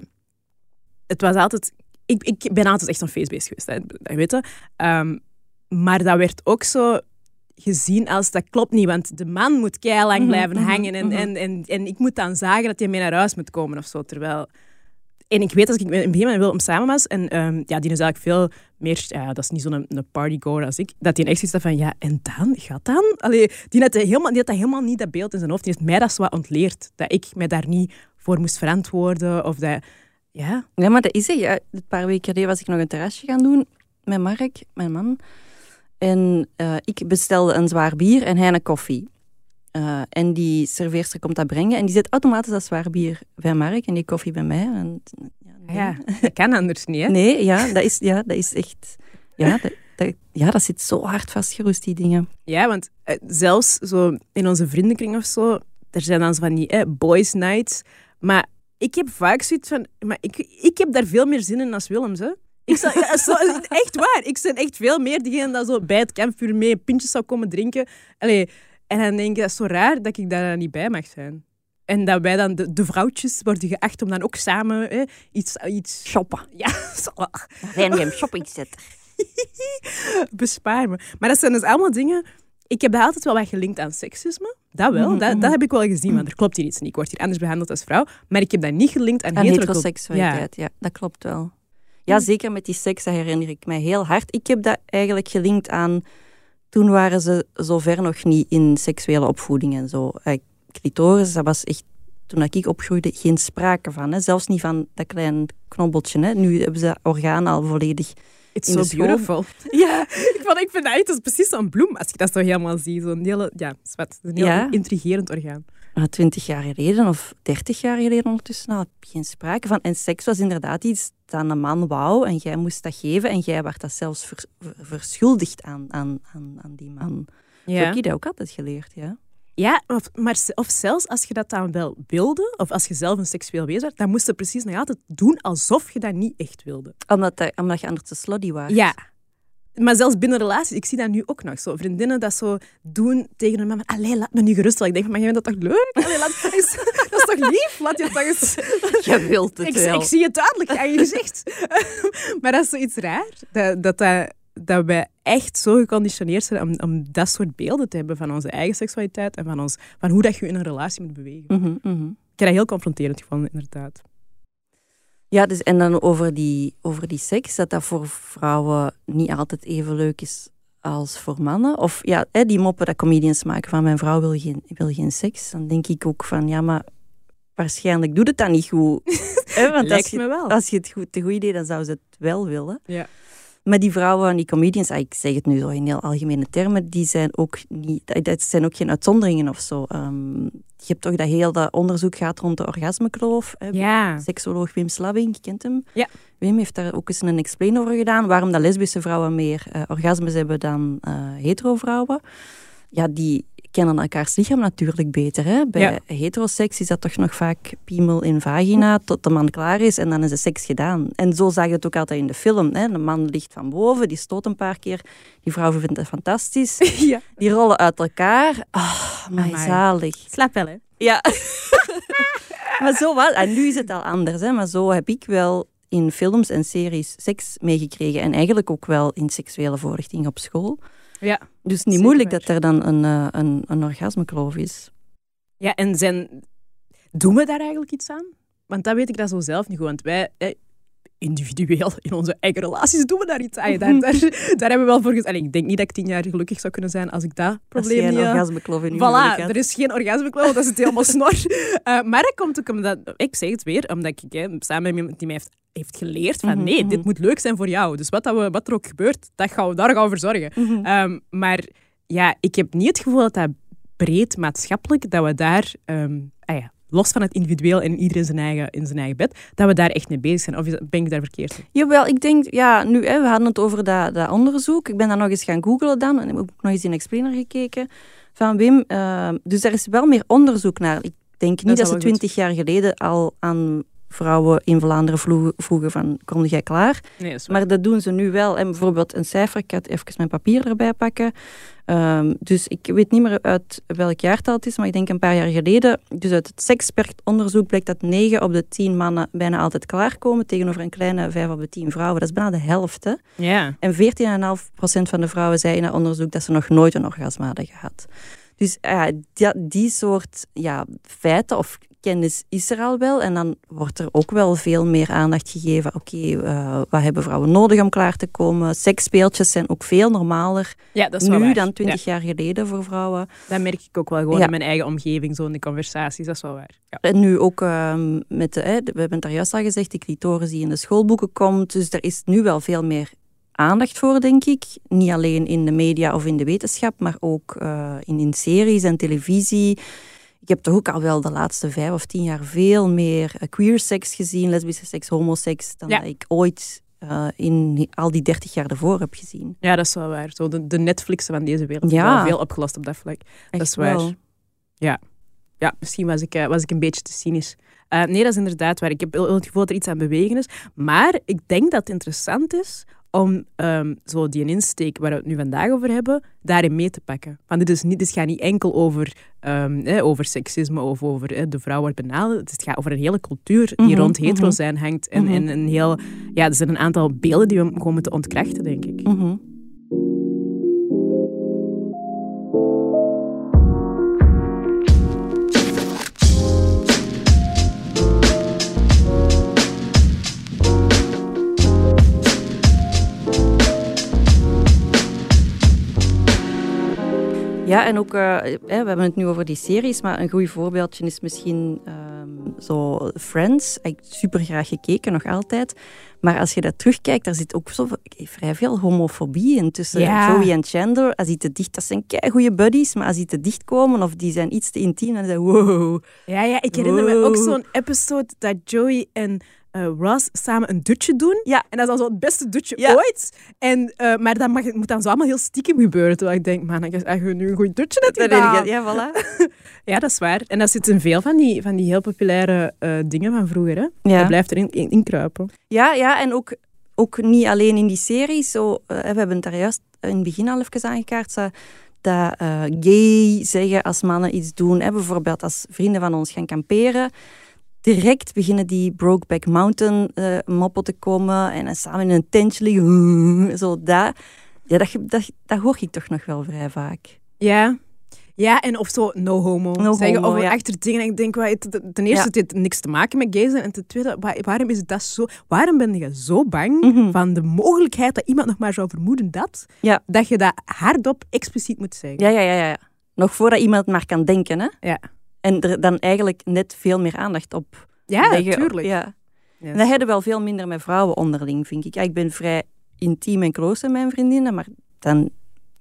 Het was altijd... Ik, ik ben altijd echt een feestbeest geweest, hè, dat weet je. Um, maar dat werd ook zo gezien als, dat klopt niet, want de man moet keilang blijven mm-hmm, hangen en, mm-hmm. en, en, en ik moet dan zagen dat hij mee naar huis moet komen of zo. Terwijl... En ik weet dat ik met een begin met Willem samen was en um, ja, die is eigenlijk veel meer... Ja, dat is niet zo'n een partygoer als ik. Dat die echt zoiets had van, ja, en dan? Gaat dan? Allee, die, had helemaal, die had dat helemaal niet, dat beeld in zijn hoofd. Die heeft mij dat zo wat ontleerd. Dat ik mij daar niet voor moest verantwoorden of dat... Ja. Ja, maar dat is het. Ja, een paar weken geleden was ik nog een terrasje gaan doen met Mark, mijn man. En uh, ik bestelde een zwaar bier en hij een koffie. Uh, en die serveerster komt dat brengen. En die zet automatisch dat zwaar bier bij Mark en die koffie bij mij. En, ja, nee. Ja, dat kan anders niet, hè? Nee, ja, dat is, ja, dat is echt... Ja dat, dat, ja, dat zit zo hard vastgeroest, die dingen. Ja, want uh, zelfs zo in onze vriendenkring of zo, er zijn dan zo van die eh, boys nights, maar... Ik heb vaak zoiets van... Maar ik, ik heb daar veel meer zin in als Willems, hè. Ik zou, ja, zo, echt waar. Ik ben echt veel meer diegene dat zo bij het kampvuur mee pintjes zou komen drinken. Allee, en dan denk ik, dat is zo raar dat ik daar niet bij mag zijn. En dat wij dan, de, de vrouwtjes, worden geacht om dan ook samen hè, iets, iets... Shoppen. Ja, zo. Random shopping set. Bespaar me. Maar dat zijn dus allemaal dingen... Ik heb daar altijd wel wat gelinkt aan seksisme. Dat wel, mm-hmm. dat, dat heb ik wel gezien. Want er klopt hier iets niet. Ik word hier anders behandeld als vrouw. Maar ik heb dat niet gelinkt aan, aan heteroseksualiteit. Ja. Ja, dat klopt wel. Ja, zeker met die seks, dat herinner ik mij heel hard. Ik heb dat eigenlijk gelinkt aan... Toen waren ze zover nog niet in seksuele opvoeding en zo. Clitoris, dat was echt... Toen ik opgroeide, geen sprake van. Hè. Zelfs niet van dat klein knobbeltje. Hè. Nu hebben ze dat orgaan al volledig... It's so beautiful. Ja, ik, vond, ik vind dat echt, dat is precies zo'n bloem, als je dat zo helemaal ziet. Zo'n hele, ja, zwart, een heel ja. intrigerend orgaan. Maar twintig jaar geleden of dertig jaar geleden ondertussen had ik geen sprake van. En seks was inderdaad iets dat een man wou en jij moest dat geven. En jij werd dat zelfs vers, verschuldigd aan, aan, aan, aan die man. Ja. Heb je dat ook altijd geleerd, ja? Ja, of, maar, of zelfs als je dat dan wel wilde, of als je zelf een seksueel wezen werd, dan moest je precies nog altijd doen alsof je dat niet echt wilde. Omdat, dat, omdat je anders te slutty was. Ja. Maar zelfs binnen relaties, ik zie dat nu ook nog zo. Vriendinnen dat zo doen tegen hun man. Allee, laat me nu gerust. Ik denk van, maar jij vindt dat toch leuk? Allee, laat, dat, is, dat is toch lief? Laat je toch eens... Je wilt het ik, wel. Ik zie het duidelijk aan je gezicht. Maar dat is zoiets raar. Dat, dat, dat, dat wij echt zo geconditioneerd zijn om, om dat soort beelden te hebben van onze eigen seksualiteit en van, ons, van hoe dat je in een relatie moet bewegen. Mm-hmm, mm-hmm. Ik heb dat heel confronterend gevonden, inderdaad. Ja, dus, en dan over die, over die seks, dat dat voor vrouwen niet altijd even leuk is als voor mannen. Of ja, die moppen dat comedians maken van mijn vrouw wil geen, wil geen seks. Dan denk ik ook van, ja, maar waarschijnlijk doet het dat niet goed. He, want als je, me wel. Als je het goed, te goed deed, dan zou ze het wel willen. Ja. Maar die vrouwen en die comedians, ik zeg het nu zo in heel algemene termen, die zijn ook niet, dat zijn ook geen uitzonderingen of zo. Um, je hebt toch dat heel dat onderzoek gehad rond de orgasmekloof. Ja. Seksoloog Wim Slabbing, je kent hem. Ja. Wim heeft daar ook eens een explain over gedaan, waarom dat lesbische vrouwen meer uh, orgasmes hebben dan uh, hetero vrouwen. Ja, die kennen elkaars lichaam natuurlijk beter. Hè? Bij ja. heteroseks is dat toch nog vaak piemel in vagina, tot de man klaar is en dan is de seks gedaan. En zo zag je het ook altijd in de film. Hè? De man ligt van boven, die stoot een paar keer. Die vrouw vindt dat fantastisch. Ja. Die rollen uit elkaar. Oh, amai, amai. Zalig. Slaap wel, hè? Ja. Maar zo was. En nu is het al anders, hè? Maar zo heb ik wel in films en series seks meegekregen. En eigenlijk ook wel in seksuele voorlichting op school. Ja, dus niet moeilijk waar. Dat er dan een, uh, een, een orgasmekloof is. Ja, en zijn... doen we daar eigenlijk iets aan? Want dat weet ik dat zo zelf niet goed. Want wij, eh, individueel, in onze eigen relaties, doen we daar iets aan. Daar, daar, daar hebben we wel voor gezegd. Ik denk niet dat ik tien jaar gelukkig zou kunnen zijn als ik dat probleem niet... Als geen orgasmekloof in uw voilà, er is geen orgasmekloof, dat is het helemaal snor. Uh, maar dat komt ook omdat... Ik zeg het weer, omdat ik eh, samen met iemand die mij heeft... heeft geleerd van, nee, dit moet leuk zijn voor jou. Dus wat, dat we, wat er ook gebeurt, dat gaan we, daar gaan we voor zorgen. Mm-hmm. Um, maar ja, ik heb niet het gevoel dat dat breed maatschappelijk, dat we daar, um, ah ja, los van het individueel en iedereen zijn eigen, in zijn eigen bed, dat we daar echt mee bezig zijn. Of ben ik daar verkeerd in? Jawel, ik denk, ja, nu, hè, we hadden het over dat, dat onderzoek. Ik ben dat nog eens gaan googlen dan. En heb ook nog eens in Explainer gekeken van Wim. Uh, dus er is wel meer onderzoek naar. Ik denk niet dat, dat ze twintig jaar geleden al aan... vrouwen in Vlaanderen vroegen van, kom jij klaar? Nee, dat maar dat doen ze nu wel. En bijvoorbeeld een cijfer, ik had even mijn papier erbij pakken. Um, dus ik weet niet meer uit welk jaartal het is, maar ik denk een paar jaar geleden. Dus uit het sekspertonderzoek blijkt dat negen op de tien mannen bijna altijd klaarkomen tegenover een kleine vijf op de tien vrouwen. Dat is bijna de helft. Hè? Yeah. En veertien komma vijf procent van de vrouwen zei in dat onderzoek dat ze nog nooit een orgasme hadden gehad. Dus ja, die, die soort ja, feiten of kennis is er al wel en dan wordt er ook wel veel meer aandacht gegeven. Oké, okay, uh, wat hebben vrouwen nodig om klaar te komen? Seksspeeltjes zijn ook veel normaler ja, dat is nu dan twintig ja. jaar geleden voor vrouwen. Dat merk ik ook wel gewoon ja. in mijn eigen omgeving, zo in de conversaties, dat is wel waar. Ja. En nu ook uh, met de, eh, we hebben het daar juist al gezegd, de clitoris die in de schoolboeken komt, dus er is nu wel veel meer aandacht voor, denk ik. Niet alleen in de media of in de wetenschap, maar ook uh, in, in series en televisie. Ik heb toch ook al wel de laatste vijf of tien jaar veel meer queer seks gezien, lesbische seks, homoseks, dan ja. dat ik ooit uh, in al die dertig jaar daarvoor heb gezien. Ja, dat is wel waar. Zo, de, de Netflixen van deze wereld ja. hebben wel veel opgelost op dat vlak. Echt dat is waar. Wel. Ja. Ja, misschien was ik, uh, was ik een beetje te cynisch. Uh, nee, dat is inderdaad waar. Ik heb het gevoel dat er iets aan bewegen is. Maar ik denk dat het interessant is om um, zo die insteek waar we het nu vandaag over hebben, daarin mee te pakken. Want dit, is niet, dit gaat niet enkel over, um, eh, over seksisme of over eh, de vrouw wordt benaderd. Het gaat over een hele cultuur die mm-hmm, rond hetero mm-hmm. zijn hangt. En, mm-hmm. en een heel, ja, er zijn een aantal beelden die we gewoon moeten ontkrachten, denk ik. Mm-hmm. Ja, en ook, uh, we hebben het nu over die series, maar een goed voorbeeldje is misschien um, zo Friends, ik super graag gekeken, nog altijd. Maar als je dat terugkijkt, daar zit ook zo vrij veel homofobie in tussen ja. Joey en Chandler. Als die te dicht, dat zijn kei goede buddies, maar als die te dicht komen of die zijn iets te intiem, dan zijn wow. Ja, ja, ik herinner wow. me ook zo'n episode dat Joey en Uh, Ross samen een dutje doen. Ja. En dat is dan zo het beste dutje ja. ooit. En, uh, maar dat mag, moet dan zo allemaal heel stiekem gebeuren. Terwijl ik denk, man, ik heb eigenlijk nu een goed dutje net gedaan. Ja, voilà. Ja, dat is waar. En dat zit in veel van die, van die heel populaire uh, dingen van vroeger. Hè? Ja. Dat blijft erin in, in kruipen. Ja, ja, en ook, ook niet alleen in die series. Zo, uh, we hebben het daar juist in het begin al even aangekaart. Uh, dat uh, gay zeggen als mannen iets doen. Hè? Bijvoorbeeld als vrienden van ons gaan kamperen. Direct beginnen die Brokeback Mountain uh, moppen te komen en samen in een tentje liggen, zo daar. Ja, dat, dat, dat hoor ik toch nog wel vrij vaak. Ja, ja en of zo no homo. No zeggen homo, over ja. achter dingen. En ik denk, ten eerste, ja. het heeft niks te maken met gays. En ten tweede, waarom is dat zo? Waarom ben je zo bang mm-hmm. van de mogelijkheid dat iemand nog maar zou vermoeden dat, ja. dat je dat hardop expliciet moet zeggen? Ja, ja, ja, ja. Nog voordat iemand maar kan denken, hè? Ja. En er dan eigenlijk net veel meer aandacht op. Ja, natuurlijk. Ja. Yes. En dat hadden wel veel minder met vrouwen onderling, vind ik. Ik ben vrij intiem en close met mijn vriendinnen, maar dan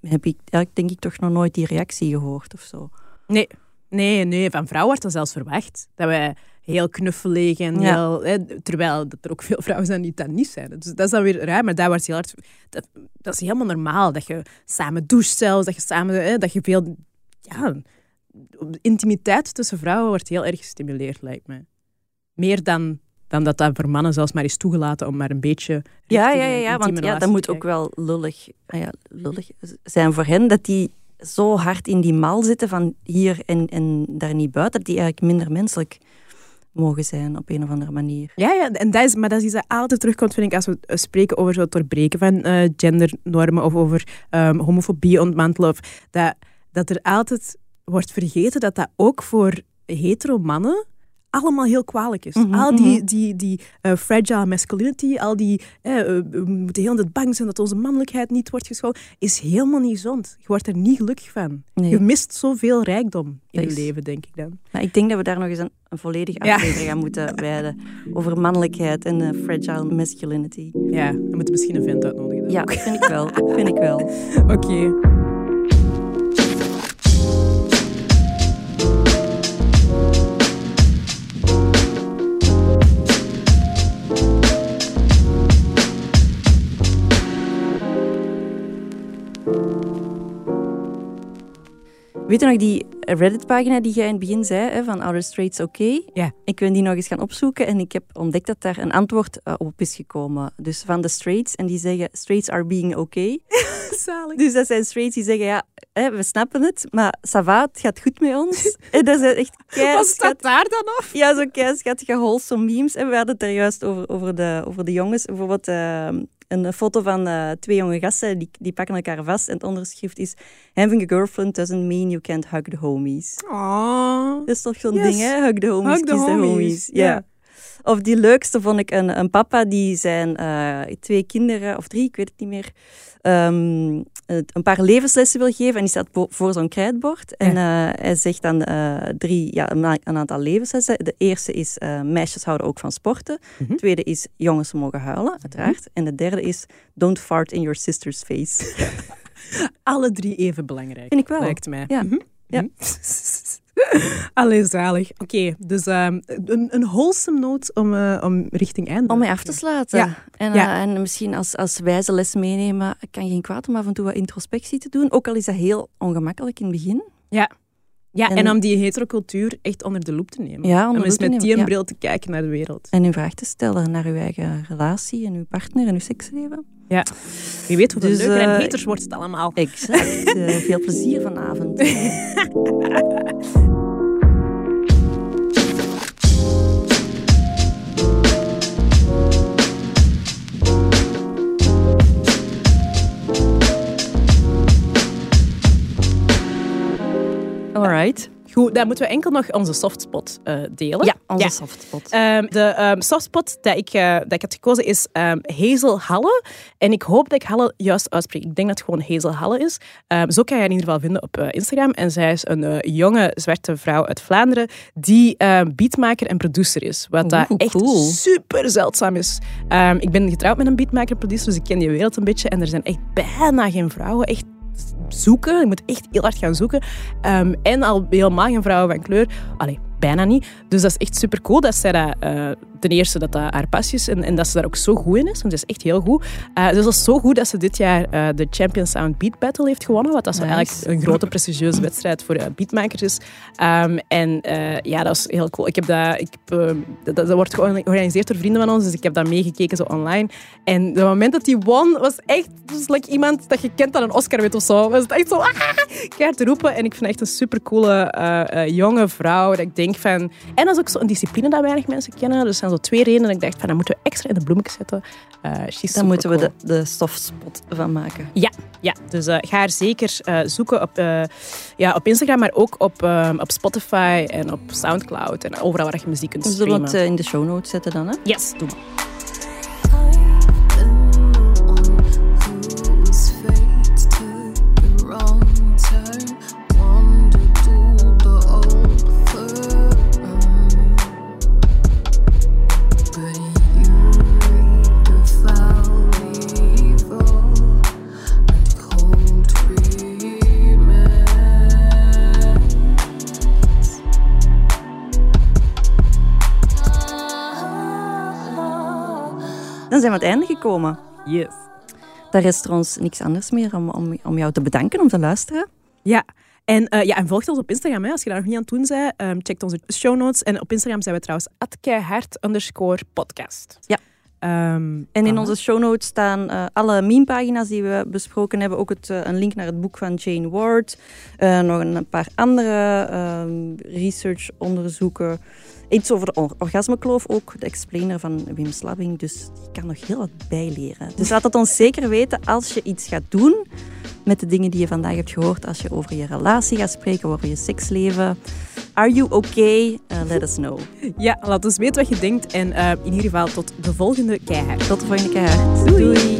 heb ik denk ik toch nog nooit die reactie gehoord of zo. Nee, nee, nee. Van vrouwen wordt dat zelfs verwacht. Dat wij heel knuffelig en ja. heel... Hè, terwijl dat er ook veel vrouwen zijn die dat niet zijn. Dus dat is dan weer raar, maar daar wordt heel hard... Dat, dat is helemaal normaal, dat je samen doucht zelfs, dat je samen... Hè, dat je veel... Ja... Intimiteit tussen vrouwen wordt heel erg gestimuleerd, lijkt mij. Meer dan, dan dat dat voor mannen zelfs maar is toegelaten om maar een beetje... Ja, ja, ja, ja want ja, dat moet ook wel lullig, ah ja, lullig zijn voor hen, dat die zo hard in die mal zitten van hier en, en daar niet buiten, dat die eigenlijk minder menselijk mogen zijn op een of andere manier. Ja, ja en dat is, maar dat is iets dat altijd terugkomt, vind ik, als we spreken over het doorbreken van uh, gendernormen of over um, homofobie ontmantelen. Of dat, dat er altijd... wordt vergeten dat dat ook voor hetero mannen allemaal heel kwalijk is. Mm-hmm, al die, mm-hmm. die, die uh, fragile masculinity, al die eh, we moeten heel net bang zijn dat onze mannelijkheid niet wordt gescholden, is helemaal niet gezond. Je wordt er niet gelukkig van. Nee. Je mist zoveel rijkdom in dat je is... leven, denk ik dan. Maar ik denk dat we daar nog eens een, een volledige aflevering ja. aan moeten wijden over mannelijkheid en uh, fragile masculinity. Ja, we moeten misschien een vent uitnodigen. Dan. Ja, vind ik wel. vind ik wel. Oké. Okay. Weet je nog die Reddit-pagina die jij in het begin zei, hè, van Are Straights Oké? Okay? Ja. Ik ben die nog eens gaan opzoeken en ik heb ontdekt dat daar een antwoord uh, op is gekomen. Dus van de straights, en die zeggen, straights are being okay. Zalig. Dus dat zijn straights die zeggen, ja, hè, we snappen het, maar ça va, het gaat goed met ons. En dat zijn echt kei... Wat staat daar dan af? Ja, zo kei schattige wholesome memes. En we hadden het er juist over, over, de, over de jongens. Bijvoorbeeld... Uh, Een foto van uh, twee jonge gasten, die, die pakken elkaar vast. En het onderschrift is... Having a girlfriend doesn't mean you can't hug the homies. Aww. Dat is toch zo'n yes. ding, hè? Hug the homies, hug the kiss homies. the homies. Ja. Yeah. Of die leukste vond ik een, een papa, die zijn uh, twee kinderen, of drie, ik weet het niet meer... Um, een paar levenslessen wil geven. En die staat voor zo'n krijtbord. Ja. En uh, hij zegt dan uh, drie, ja, een aantal levenslessen. De eerste is, uh, meisjes houden ook van sporten. Mm-hmm. De tweede is, jongens mogen huilen, uiteraard. Mm-hmm. En de derde is, don't fart in your sister's face. Ja. Alle drie even belangrijk. Vind ik wel. Lijkt mij. Ja. Mm-hmm. Ja. Allee, zalig. Oké, okay, dus um, een, een wholesome noot om, uh, om richting einde. Om mij af te sluiten. Ja. En, uh, ja. en misschien als, als wijze les meenemen, ik kan geen kwaad om af en toe wat introspectie te doen. Ook al is dat heel ongemakkelijk in het begin. Ja, ja en, en om die heterocultuur echt onder de loep te nemen. Ja, om eens met die een bril ja. te kijken naar de wereld. En uw vraag te stellen naar uw eigen relatie en uw partner en uw seksleven. Ja, wie weet hoe dus, leuker uh, en heters wordt het allemaal. Exact. uh, veel plezier vanavond. All right. Goed, dan moeten we enkel nog onze softspot uh, delen. Ja, onze ja. softspot. Um, de um, softspot die ik, uh, ik had gekozen is um, Hazel Halle. En ik hoop dat ik Halle juist uitspreek. Ik denk dat het gewoon Hazel Halle is. Um, zo kan je haar in ieder geval vinden op uh, Instagram. En zij is een uh, jonge zwarte vrouw uit Vlaanderen die uh, beatmaker en producer is. Wat daar uh, echt cool. super zeldzaam is. Um, ik ben getrouwd met een beatmaker-producer, dus ik ken die wereld een beetje. En er zijn echt bijna geen vrouwen, echt zoeken. Ik moet echt heel hard gaan zoeken. Um, en al helemaal geen vrouwen van kleur. Allee, bijna niet. Dus dat is echt super cool dat zij dat, uh, ten eerste dat dat haar passie is en, en dat ze daar ook zo goed in is. Want ze is echt heel goed. Uh, dus dat is zo goed dat ze dit jaar uh, de Champions Sound Beat Battle heeft gewonnen. Wat dat nice. eigenlijk een grote prestigieuze wedstrijd voor uh, beatmakers is. Um, en uh, ja, dat is heel cool. Ik heb dat, ik heb, uh, dat, dat wordt georganiseerd door vrienden van ons. Dus ik heb dat meegekeken zo online. En het moment dat die won was echt was like iemand dat je kent aan een Oscar weet of zo. Was het echt zo ah, keihard te roepen. En ik vind echt een supercoole uh, uh, jonge vrouw. Dat ik denk van... En dat is ook zo een discipline dat weinig mensen kennen. Dus zijn zo twee redenen. Ik dacht van, dat moeten we extra in de bloemetjes zetten. Uh, Daar moeten we cool. de, de softspot van maken. Ja, ja. Dus uh, ga haar zeker uh, zoeken op, uh, ja, op Instagram, maar ook op, uh, op Spotify en op Soundcloud en overal waar je muziek kunt streamen. Zullen we het uh, in de show notes zetten dan? Hè? Yes, doe maar. Dan zijn we aan het einde gekomen. Yes. Daar is er ons niks anders meer om, om, om jou te bedanken, om te luisteren. Ja, en, uh, ja, en volg ons op Instagram. Hè. Als je daar nog niet aan het doen bent, um, check onze show notes. En op Instagram zijn we trouwens at keihard underscore podcast. Ja. Um, en in onze show notes staan uh, alle meme-pagina's die we besproken hebben. Ook het, uh, een link naar het boek van Jane Ward. Uh, nog een paar andere uh, research-onderzoeken. Iets over de orgasmekloof ook, de explainer van Wim Slabbing. Dus die kan nog heel wat bijleren. Dus laat het ons zeker weten als je iets gaat doen met de dingen die je vandaag hebt gehoord. Als je over je relatie gaat spreken, over je seksleven. Are you okay? Uh, let us know. Ja, laat ons weten wat je denkt. En uh, in ieder geval tot de volgende keihard. Tot de volgende keihard. Doei. Doei.